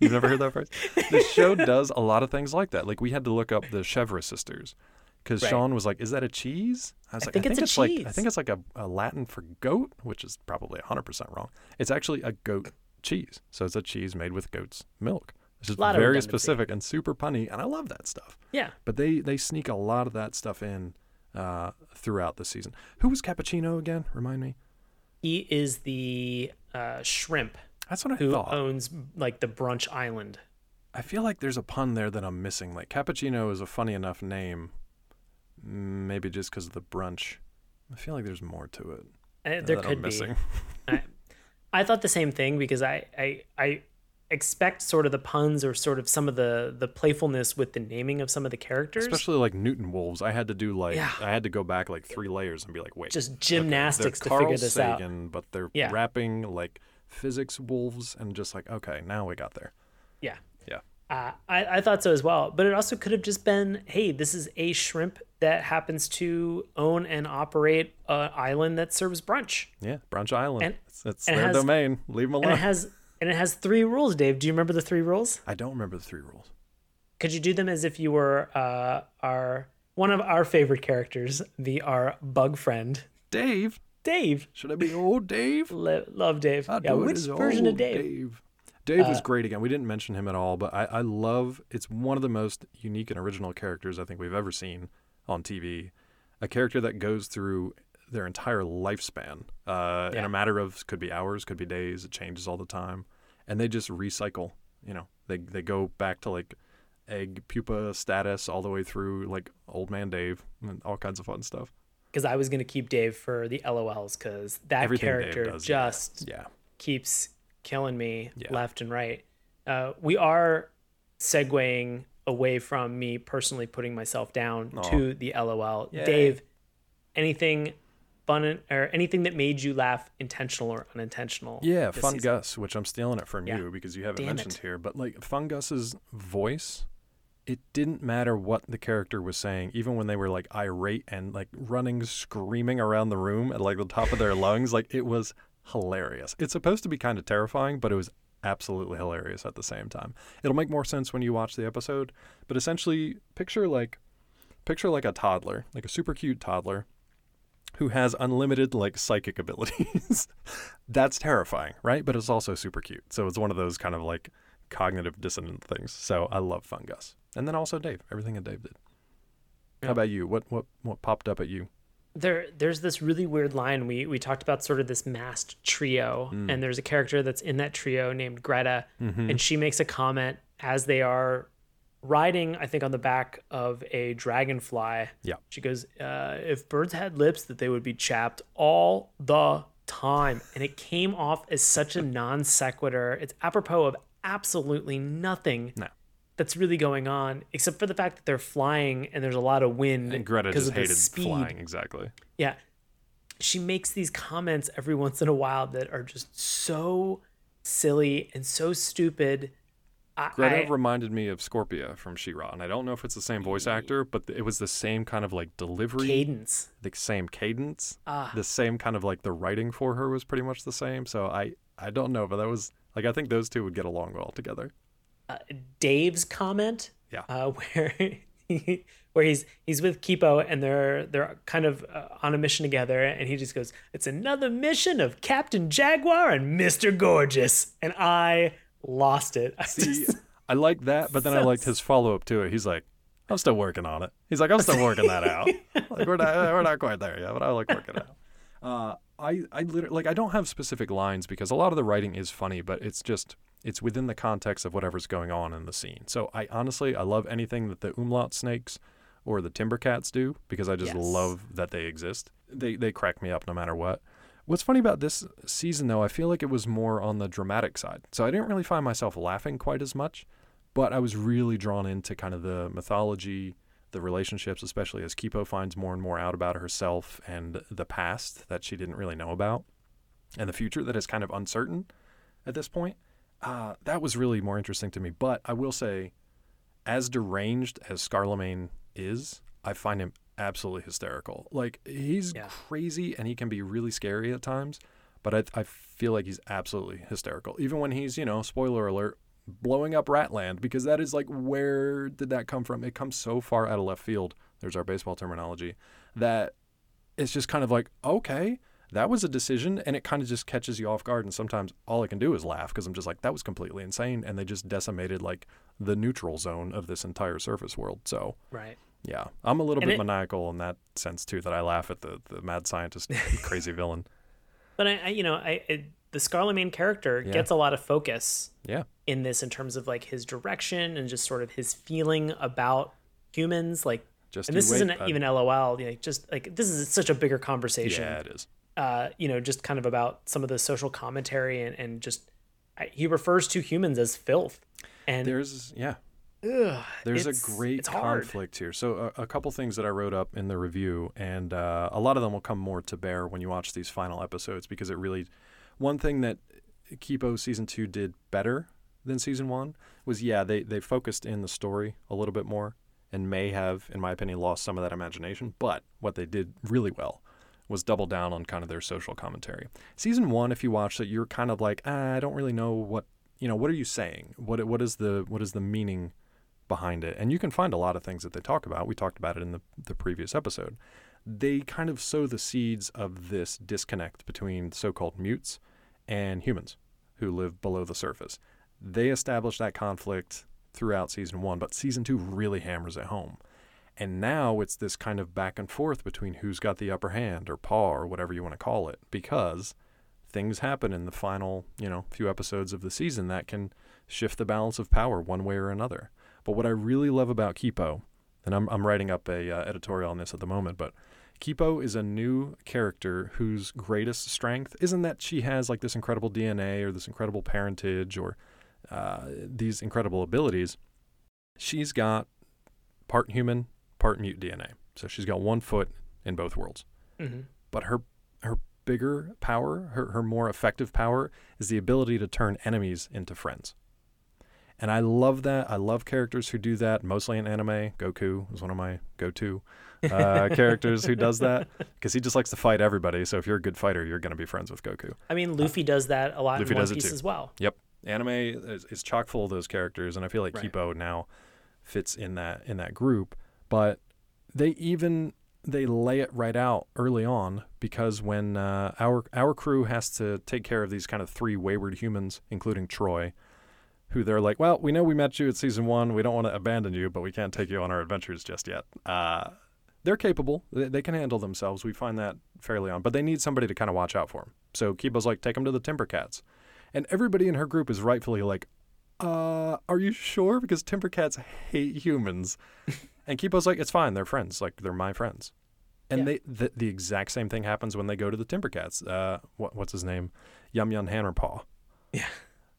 You've never heard that phrase? The show does a lot of things like that. Like we had to look up the Chevre Sisters because right. Sean was like, "Is that a cheese?" I was I like, think "I think it's, it's a like cheese. I think it's like a, a Latin for goat, which is probably one hundred percent wrong. It's actually a goat cheese. So it's a cheese made with goat's milk." It's just very specific and super punny, and I love that stuff. Yeah. But they, they sneak a lot of that stuff in uh, throughout the season. Who was Cappuccino again? Remind me. He is the uh, shrimp. That's what I who thought. Who owns, like, the Brunch Island. I feel like there's a pun there that I'm missing. Like, Cappuccino is a funny enough name, maybe just because of the brunch. I feel like there's more to it I, There that could I'm missing. Be. I, I thought the same thing because I... I, I expect sort of the puns or sort of some of the the playfulness with the naming of some of the characters, especially like Newton Wolves. I had to do like yeah. I had to go back like three layers and be like, wait, just gymnastics okay, to Carl figure this Sagan, out but they're yeah. rapping like physics wolves and just like, okay, now we got there. Yeah yeah uh, I, I thought so as well, but it also could have just been, hey, this is a shrimp that happens to own and operate an island that serves brunch. Yeah, Brunch Island, and it's, it's and their it has, domain, leave them alone. And it has And it has three rules, Dave. Do you remember the three rules? I don't remember the three rules. Could you do them as if you were uh, our one of our favorite characters, the our bug friend, Dave? Dave. Should I be old Dave? Le- love Dave. I yeah, which version of Dave? Dave, Dave uh, is great again. We didn't mention him at all, but I, I love. It's one of the most unique and original characters I think we've ever seen on T V. A character that goes through their entire lifespan uh, yeah. in a matter of, could be hours, could be days. It changes all the time. And they just recycle, you know, they they go back to like egg pupa status all the way through like old man Dave and all kinds of fun stuff. Because I was going to keep Dave for the L O Ls because that Everything character does, just yeah. Yeah. keeps killing me yeah. left and right. Uh, we are segueing away from me personally putting myself down Aww. To the L O L. Yay. Dave, anything... Fun or anything that made you laugh, intentional or unintentional. Yeah, Fun season. Gus, which I'm stealing it from yeah. you because you haven't Damn mentioned it. Here. But like Fun Gus's voice, it didn't matter what the character was saying, even when they were like irate and like running, screaming around the room at like the top of their lungs. Like it was hilarious. It's supposed to be kind of terrifying, but it was absolutely hilarious at the same time. It'll make more sense when you watch the episode. But essentially, picture like picture like a toddler, like a super cute toddler. Who has unlimited like psychic abilities. That's terrifying, right? But it's also super cute. So it's one of those kind of like cognitive dissonant things. So I love Fun Gus. And then also Dave, everything that Dave did. Yeah. How about you? What what what popped up at you? There there's this really weird line. We we talked about sort of this masked trio, mm. and there's a character that's in that trio named Greta, mm-hmm. and she makes a comment as they are riding, I think, on the back of a dragonfly. Yeah. She goes, uh, if birds had lips, that they would be chapped all the time. And it came off as such a non sequitur. It's apropos of absolutely nothing no. that's really going on, except for the fact that they're flying and there's a lot of wind. And Greta just hated flying, exactly. Yeah. She makes these comments every once in a while that are just so silly and so stupid. Greta I, reminded me of Scorpia from She-Ra, and I don't know if it's the same voice actor, but it was the same kind of like delivery, cadence, the same cadence, uh, the same kind of like the writing for her was pretty much the same. So I, I don't know, but that was like, I think those two would get along well together. Uh, Dave's comment, yeah, uh, where he, where he's he's with Kipo and they're they're kind of uh, on a mission together, and he just goes, "It's another mission of Captain Jaguar and Mister Gorgeous," and I. Lost it. I, See, just, I like that, but then so, I liked his follow-up to it. He's like, I'm still working on it. He's like, I'm still working that out. Like we're not, we're not quite there yet, but I like working it out. Uh, I, I literally, like, I don't have specific lines because a lot of the writing is funny, but it's just It's within the context of whatever's going on in the scene. So I honestly, I love anything that the Umlaut Snakes or the Timbercats do, because I just yes. love that they exist. They they crack me up no matter what. What's funny about this season, though, I feel like it was more on the dramatic side. So I didn't really find myself laughing quite as much, but I was really drawn into kind of the mythology, the relationships, especially as Kipo finds more and more out about herself and the past that she didn't really know about, and the future that is kind of uncertain at this point. Uh, that was really more interesting to me. But I will say, as deranged as Scarlemagne is, I find him absolutely hysterical. Like, he's yeah. crazy, and he can be really scary at times, but I, I feel like he's absolutely hysterical. Even when he's, you know, spoiler alert, blowing up Ratland, because that is like, where did that come from? It comes so far out of left field, there's our baseball terminology, that it's just kind of like, okay, that was a decision, and it kind of just catches you off guard, and sometimes all I can do is laugh, because I'm just like, that was completely insane, and they just decimated like the neutral zone of this entire surface world. So right. Yeah, I'm a little and bit it, maniacal in that sense too, that I laugh at the, the mad scientist crazy villain. But I, I you know, I, I the Scarlemagne character yeah. gets a lot of focus yeah. in this, in terms of like his direction and just sort of his feeling about humans. Like, just and this wait, isn't I'm... even LOL. You know, just like, this is such a bigger conversation. Yeah, it is. Uh, you know, just kind of about some of the social commentary and, and just I, he refers to humans as filth. And there's yeah. Ugh, there's a great conflict here. So a, a couple things that I wrote up in the review, and uh, a lot of them will come more to bear when you watch these final episodes, because it really, one thing that Kipo season two did better than season one was, yeah, they, they focused in the story a little bit more, and may have, in my opinion, lost some of that imagination. But what they did really well was double down on kind of their social commentary. Season one, if you watch it, you're kind of like, ah, I don't really know what, you know, what are you saying? What What is the what is the meaning behind it? And you can find a lot of things that they talk about. We talked about it in the, the previous episode. They kind of sow the seeds of this disconnect between so-called mutes and humans who live below the surface. They establish that conflict throughout season one, but season two really hammers it home. And now it's this kind of back and forth between who's got the upper hand or paw or whatever you want to call it, because things happen in the final, you know, few episodes of the season that can shift the balance of power one way or another. But what I really love about Kipo, and I'm I'm writing up a uh, editorial on this at the moment, but Kipo is a new character whose greatest strength isn't that she has like this incredible D N A or this incredible parentage or uh, these incredible abilities. She's got part human, part mute D N A. So she's got one foot in both worlds. Mm-hmm. But her her bigger power, her her more effective power, is the ability to turn enemies into friends. And I love that. I love characters who do that, mostly in anime. Goku is one of my go-to uh, characters who does that, because he just likes to fight everybody. So if you're a good fighter, you're going to be friends with Goku. I mean, Luffy uh, does that a lot Luffy in One Piece as well. Yep. Anime is, is chock full of those characters, and I feel like right. Kipo now fits in that in that group. But they even they lay it right out early on, because when uh, our our crew has to take care of these kind of three wayward humans, including Troy, who they're like, well, we know we met you at season one. We don't want to abandon you, but we can't take you on our adventures just yet. Uh, they're capable. They, they can handle themselves. We find that fairly on. But they need somebody to kind of watch out for them. So Kipo's like, take them to the Timbercats. And everybody in her group is rightfully like, uh, are you sure? Because Timbercats hate humans. And Kipo's like, it's fine. They're friends. Like, they're my friends. And yeah. they the, the exact same thing happens when they go to the Timbercats. Uh, what, what's his name? Yum Yum Hammerpaw. Yeah.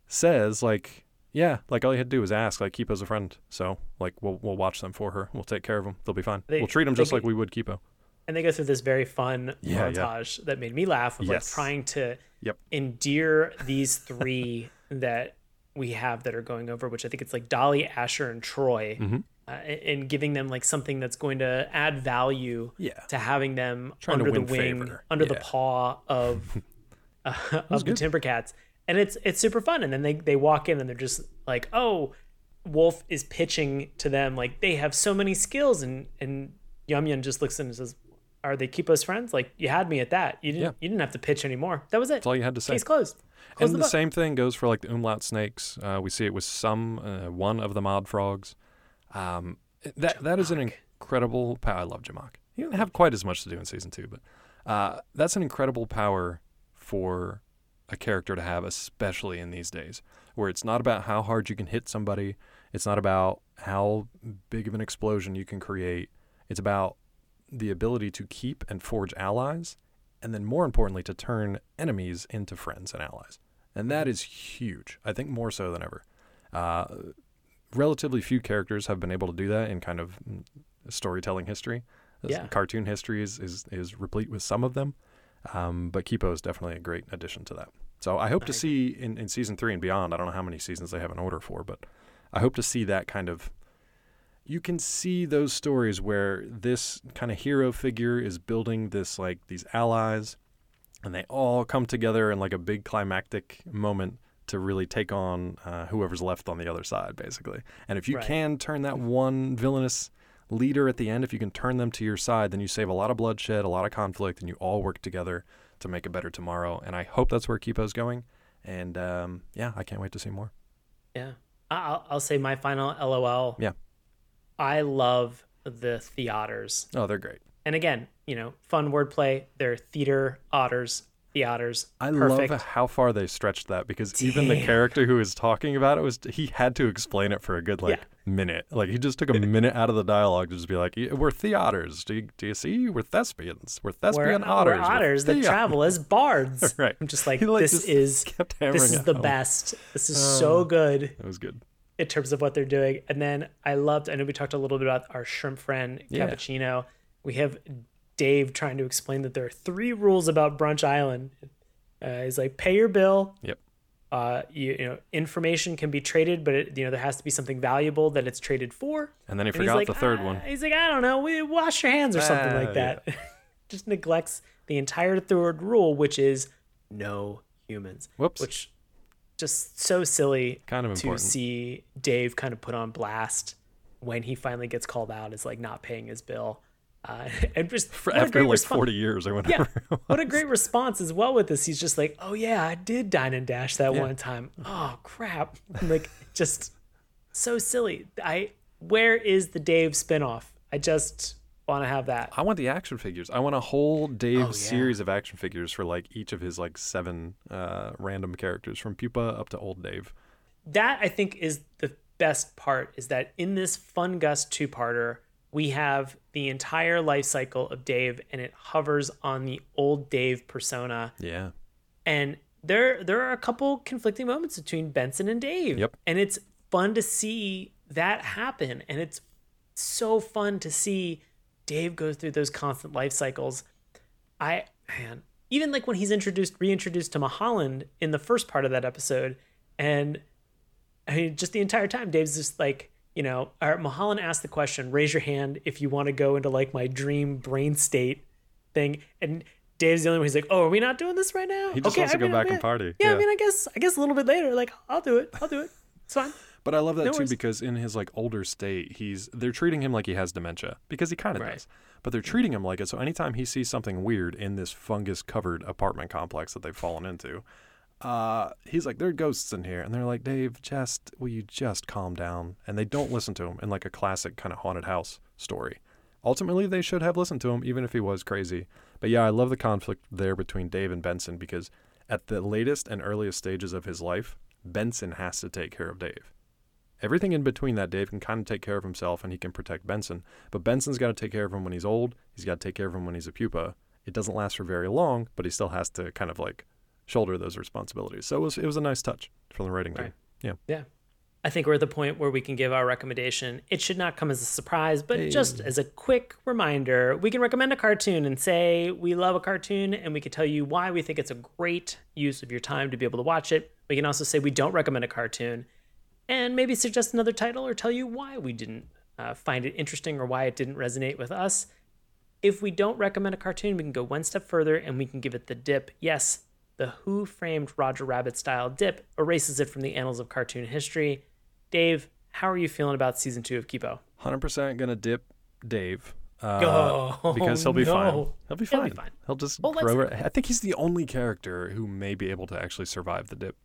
Says, like... Yeah, like all you had to do was ask, like, Kipo's a friend, so like we'll we'll watch them for her. We'll take care of them. They'll be fine. They, we'll treat them just go, like we would Kipo. And they go through this very fun yeah, montage yeah. that made me laugh of yes. like trying to yep. endear these three that we have that are going over, which I think it's like Dolly, Asher, and Troy, mm-hmm. uh, and, and giving them like something that's going to add value yeah. to having them trying under the wing, favor. under yeah. the paw of uh, of good. the Timbercats. And it's it's super fun. And then they, they walk in and they're just like, oh, Wolf is pitching to them. Like, they have so many skills. And, and Yum Yum just looks at him and says, are they Kipo's friends? Like, you had me at that. You didn't yeah. you didn't have to pitch anymore. That was it. That's all you had to say. Case closed. Close and the, the same thing goes for, like, the Umlaut Snakes. Uh, we see it with some, uh, one of the Mod Frogs. Um, that That is an incredible power. I love Jamak. He didn't have quite as much to do in season two. But uh, that's an incredible power for... a character to have, especially in these days, where it's not about how hard you can hit somebody. It's not about how big of an explosion you can create. It's about the ability to keep and forge allies, and then more importantly, to turn enemies into friends and allies. And that is huge, I think more so than ever. Uh, relatively few characters have been able to do that in kind of storytelling history. Yeah. Cartoon history is, is, is replete with some of them, um, but Kipo is definitely a great addition to that. So I hope I to agree. see in, in season three and beyond, I don't know how many seasons they have in order for, but I hope to see that kind of, you can see those stories where this kind of hero figure is building this, like these allies, and they all come together in like a big climactic moment to really take on uh, whoever's left on the other side, basically. And if you right. can turn that one villainous leader at the end, if you can turn them to your side, then you save a lot of bloodshed, a lot of conflict, and you all work together to make a better tomorrow. And I hope that's where Kipo's going. And um, yeah, I can't wait to see more. Yeah. I'll, I'll say my final LOL. Yeah. I love the theaters. Oh, they're great. And again, you know, fun wordplay. They're theater otters, theaters. I perfect. love how far they stretched that, because Damn. even the character who was talking about it was, he had to explain it for a good like yeah. minute. Like he just took a minute out of the dialogue to just be like, "We're theaters. Do you do you see? We're thespians. We're thespian we're, otters. We're otters that travel as bards." Right. I'm just like, like this just is this is the home. best. This is um, so good. It was good. In terms of what they're doing. And then I loved, I know we talked a little bit about our shrimp friend, Cappuccino. Yeah. We have Dave trying to explain that there are three rules about Brunch Island. Uh, he's like, pay your bill. Yep. Uh, you, you know, information can be traded, but it, you know, there has to be something valuable that it's traded for. And then he forgot like, the third ah. one. He's like, I don't know, we wash your hands or something uh, like that. Yeah. Just neglects the entire third rule, which is no humans. Whoops. Which, just so silly kind of to see Dave kind of put on blast when he finally gets called out as like not paying his bill. Uh, and just For, after like response. forty years or whatever. Yeah. What a great response as well with this. He's just like, oh yeah, I did dine and dash that yeah. one time. Oh crap. Like just so silly. I, where is the Dave spinoff? I just want to have that. I want the action figures. I want a whole Dave oh, yeah. series of action figures for like each of his like seven uh random characters from Pupa up to old Dave. That I think is the best part, is that in this Fun Gus two-parter we have the entire life cycle of Dave, and it hovers on the old Dave persona. Yeah. And there there are a couple conflicting moments between Benson and Dave. Yep. And it's fun to see that happen, and it's so fun to see Dave goes through those constant life cycles. I, man, even like when he's introduced, reintroduced to Mulholland in the first part of that episode. And I mean, just the entire time, Dave's just like, you know, all right, Mulholland asked the question, raise your hand if you want to go into like my dream brain state thing. And Dave's the only one who's like, oh, are we not doing this right now? He just okay, wants I to mean, go back I mean, and party. Yeah, yeah, I mean, I guess, I guess a little bit later, like, I'll do it. I'll do it. It's fine. But I love that no too, worries. because in his like older state, he's they're treating him like he has dementia, because he kind of right. does. But they're treating him like it. So anytime he sees something weird in this fungus-covered apartment complex that they've fallen into, uh, he's like, "There are ghosts in here," and they're like, "Dave, just will you just calm down?" And they don't listen to him in like a classic kind of haunted house story. Ultimately, they should have listened to him, even if he was crazy. But yeah, I love the conflict there between Dave and Benson, because at the latest and earliest stages of his life, Benson has to take care of Dave. Everything in between that, Dave can kind of take care of himself and he can protect Benson. But Benson's got to take care of him when he's old. He's got to take care of him when he's a pupa. It doesn't last for very long, but he still has to kind of like shoulder those responsibilities. So it was, it was a nice touch from the writing right. team. Yeah. Yeah. I think we're at the point where we can give our recommendation. It should not come as a surprise, but hey. just as a quick reminder, we can recommend a cartoon and say we love a cartoon, and we can tell you why we think it's a great use of your time to be able to watch it. We can also say we don't recommend a cartoon, and maybe suggest another title or tell you why we didn't uh, find it interesting or why it didn't resonate with us. If we don't recommend a cartoon, we can go one step further and we can give it the dip. Yes, the Who Framed Roger Rabbit style dip erases it from the annals of cartoon history. Dave, how are you feeling about season two of Kipo? one hundred percent gonna dip Dave. Uh, oh, because he'll be no. fine. He'll be fine. He'll, be fine. he'll just well, grow. Right. I think he's the only character who may be able to actually survive the dip.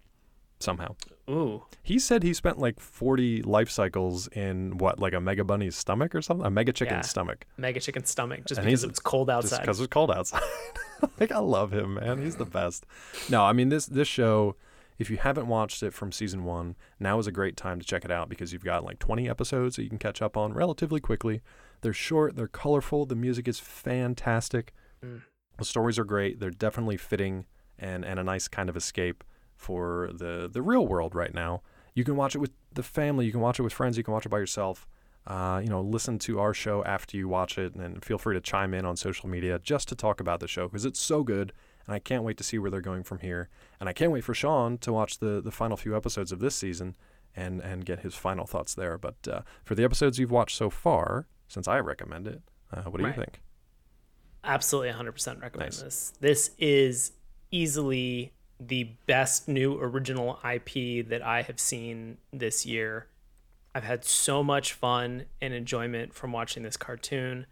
Somehow. Ooh. He said he spent like forty life cycles in what, like a mega bunny's stomach or something? A mega chicken's yeah. stomach. Mega chicken's stomach, just and because it's cold outside. Just because it's cold outside. Like, I love him, man. He's the best. No, I mean, this this show If you haven't watched it from season one, now is a great time to check it out because you've got like twenty episodes that you can catch up on relatively quickly. They're short, they're colorful, the music is fantastic. Mm. The stories are great. They're definitely fitting and, and a nice kind of escape for the, the real world right now. You can watch it with the family. You can watch it with friends. You can watch it by yourself. Uh, you know, listen to our show after you watch it, and, and feel free to chime in on social media just to talk about the show because it's so good. And I can't wait to see where they're going from here. And I can't wait for Sean to watch the, the final few episodes of this season and, and get his final thoughts there. But uh, for the episodes you've watched so far, since I recommend it, uh, what do right. you think? Absolutely one hundred percent recommend nice. this. This is easily the best new original I P that I have seen this year. I've had so much fun and enjoyment from watching this cartoon.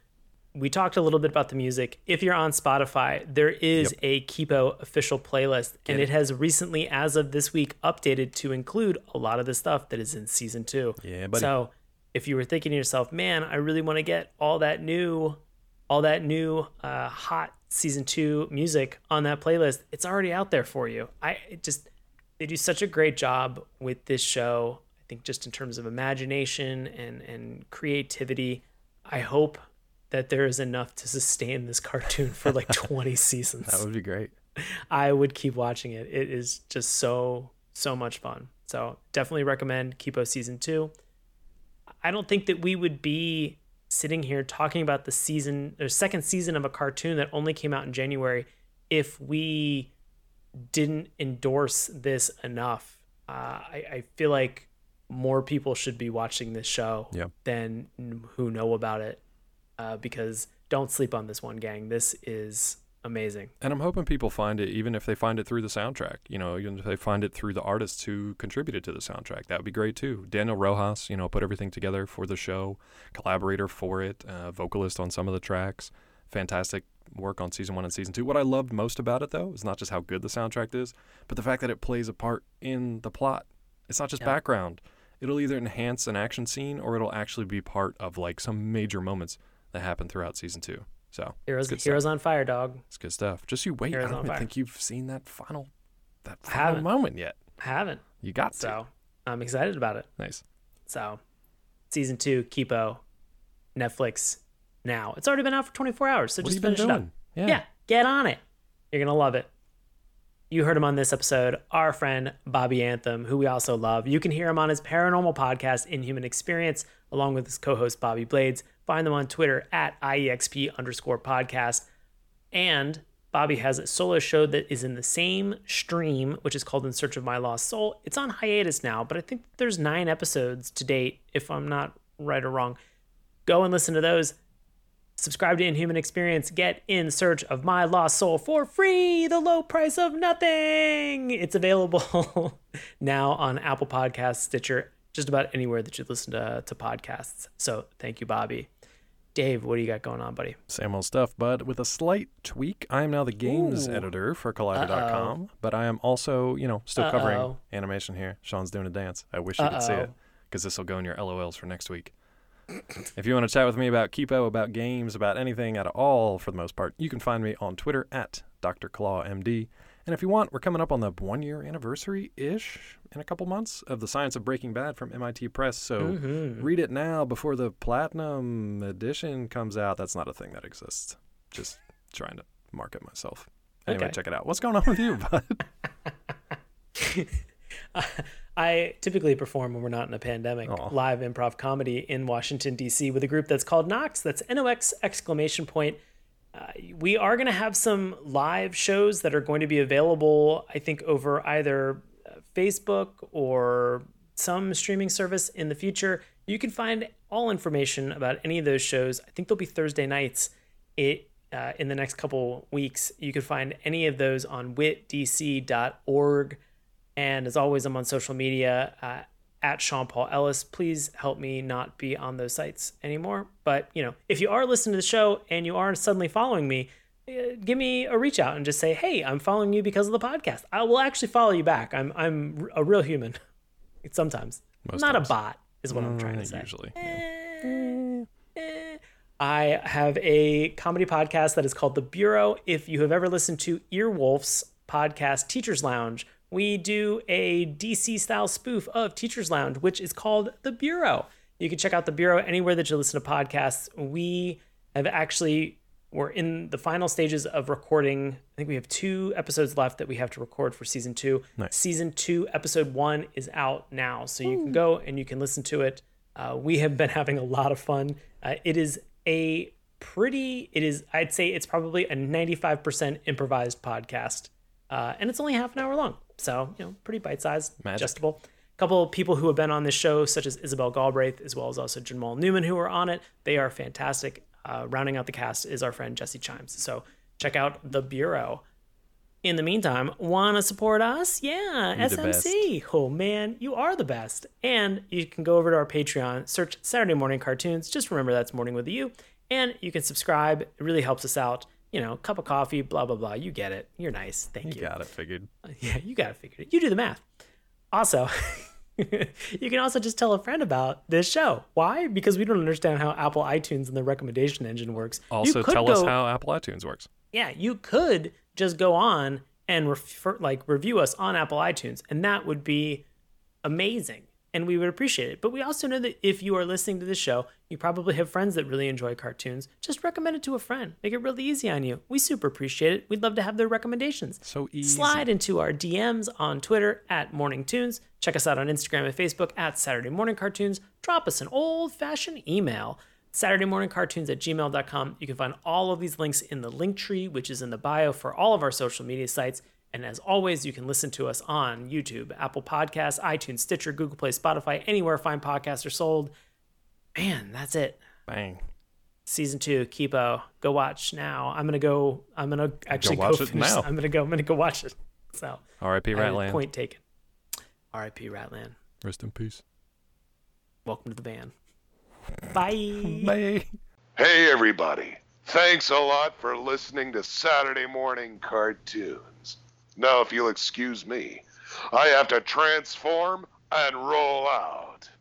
We talked a little bit about the music. If you're on Spotify, there is yep. a Kipo official playlist, Get and it, it has recently, as of this week, updated to include a lot of the stuff that is in season two. Yeah, buddy. So if you were thinking to yourself, man, I really want to get all that new, all that new uh, hot season two music on that playlist, it's already out there for you. I it just, they do such a great job with this show. I think just in terms of imagination and, and creativity, I hope that there is enough to sustain this cartoon for like twenty seasons. That would be great. I would keep watching it. It is just so, so much fun. So definitely recommend Kipo season two. I don't think that we would be sitting here talking about the season or second season of a cartoon that only came out in January if we didn't endorse this enough. Uh, I, I feel like more people should be watching this show yeah. than who know about it. Uh, because don't sleep on this one, gang. This is amazing. And I'm hoping people find it, even if they find it through the soundtrack, you know, even if they find it through the artists who contributed to the soundtrack, that would be great too. Daniel Rojas, you know, put everything together for the show, collaborator for it, uh, vocalist on some of the tracks, fantastic work on season one and season two. What I loved most about it though, is not just how good the soundtrack is, but the fact that it plays a part in the plot. It's not just yeah. background. It'll either enhance an action scene or it'll actually be part of like some major moments that happened throughout season two. So Heroes, Heroes on Fire, dog. It's good stuff. Just you wait. Heroes I don't even fire. think you've seen that final that final moment yet. I haven't. You got so, to. I'm excited about it. Nice. So season two, Kipo, Netflix now. It's already been out for twenty-four hours, so what just finish it up. Yeah. yeah, get on it. You're gonna love it. You heard him on this episode, our friend Bobby Anthem, who we also love. You can hear him on his paranormal podcast, Inhuman Experience, along with his co-host Bobby Blades. Find them on Twitter at IEXP underscore podcast. And Bobby has a solo show that is in the same stream, which is called In Search of My Lost Soul. It's on hiatus now, but I think there's nine episodes to date, if I'm not right or wrong. Go and listen to those. Subscribe to Inhuman Experience. Get In Search of My Lost Soul for free, the low price of nothing. It's available now on Apple Podcasts, Stitcher, just about anywhere that you listen to, to podcasts. So thank you, Bobby. Dave, what do you got going on, buddy? Same old stuff, but with a slight tweak. I am now the games Ooh. editor for Collider dot com, but I am also, you know, still Uh-oh. covering animation here. Sean's doing a dance. I wish you Uh-oh. could see it because this will go in your L O Ls for next week. If you want to chat with me about Kipo, about games, about anything at all, for the most part, you can find me on Twitter at Doctor Claw M D. And if you want, we're coming up on the one-year anniversary-ish in a couple months of The Science of Breaking Bad from M I T Press. So mm-hmm. read it now before the Platinum Edition comes out. That's not a thing that exists. Just trying to market myself. Anyway, okay. check it out. What's going on with you, bud? I typically perform when we're not in a pandemic, Aww. live improv comedy in Washington, D C with a group that's called Knox. That's N O X exclamation point. Uh, we are going to have some live shows that are going to be available, I think, over either Facebook or some streaming service in the future. You can find all information about any of those shows. I think they'll be Thursday nights it, uh, in the next couple weeks. You can find any of those on wit d c dot org. And as always, I'm on social media uh, at Sean Paul Ellis. Please help me not be on those sites anymore. But, you know, if you are listening to the show and you are suddenly following me, uh, give me a reach out and just say, hey, I'm following you because of the podcast. I will actually follow you back. I'm I'm a real human. Sometimes. Most not times. a bot is what mm, I'm trying to say. Usually. Yeah. Eh, eh. I have a comedy podcast that is called The Bureau. If you have ever listened to Earwolf's podcast, Teacher's Lounge, we do a D C-style spoof of Teacher's Lounge, which is called The Bureau. You can check out The Bureau anywhere that you listen to podcasts. We have actually, we're in the final stages of recording. I think we have two episodes left that we have to record for season two. Nice. Season two, episode one is out now. So you can go and you can listen to it. Uh, we have been having a lot of fun. Uh, it is a pretty, it is, I'd say it's probably a ninety-five percent improvised podcast. Uh, and it's only half an hour long. So, you know, pretty bite-sized, Magic. Adjustable. A couple of people who have been on this show, such as Isabel Galbraith, as well as also Jamal Newman, who are on it. They are fantastic. Uh, rounding out the cast is our friend Jesse Chimes. So check out The Bureau. In the meantime, want to support us? Yeah, You're S M C. Oh, man, you are the best. And you can go over to our Patreon, search Saturday Morning Cartoons. Just remember that's Morning with a U. And you can subscribe. It really helps us out. You know, cup of coffee, blah, blah, blah. You get it. You're nice. Thank you. You got it figured. Yeah, you got it figured. You do the math. Also, you can also just tell a friend about this show. Why? Because we don't understand how Apple iTunes and the recommendation engine works. Also, tell go, us how Apple iTunes works. Yeah, you could just go on and refer, like review us on Apple iTunes, and that would be amazing, and we would appreciate it. But we also know that if you are listening to this show, you probably have friends that really enjoy cartoons. Just recommend it to a friend. Make it really easy on you. We super appreciate it. We'd love to have their recommendations. So easy. Slide into our D Ms on Twitter at Morning Tunes. Check us out on Instagram and Facebook at Saturday Morning Cartoons. Drop us an old-fashioned email, saturday morning cartoons at gmail dot com. You can find all of these links in the link tree, which is in the bio for all of our social media sites. And as always, you can listen to us on YouTube, Apple Podcasts, iTunes, Stitcher, Google Play, Spotify, anywhere fine podcasts are sold. Man, that's it. Bang. Season two, Kipo. Go watch now. I'm gonna go. I'm gonna actually go watch go it finish. now. I'm gonna go. I'm gonna go watch it. So. R I P Ratland. Point taken. R I P Ratland. Rest in peace. Welcome to the band. Bye. Bye. Hey everybody! Thanks a lot for listening to Saturday Morning Cartoons. Now, if you'll excuse me, I have to transform and roll out.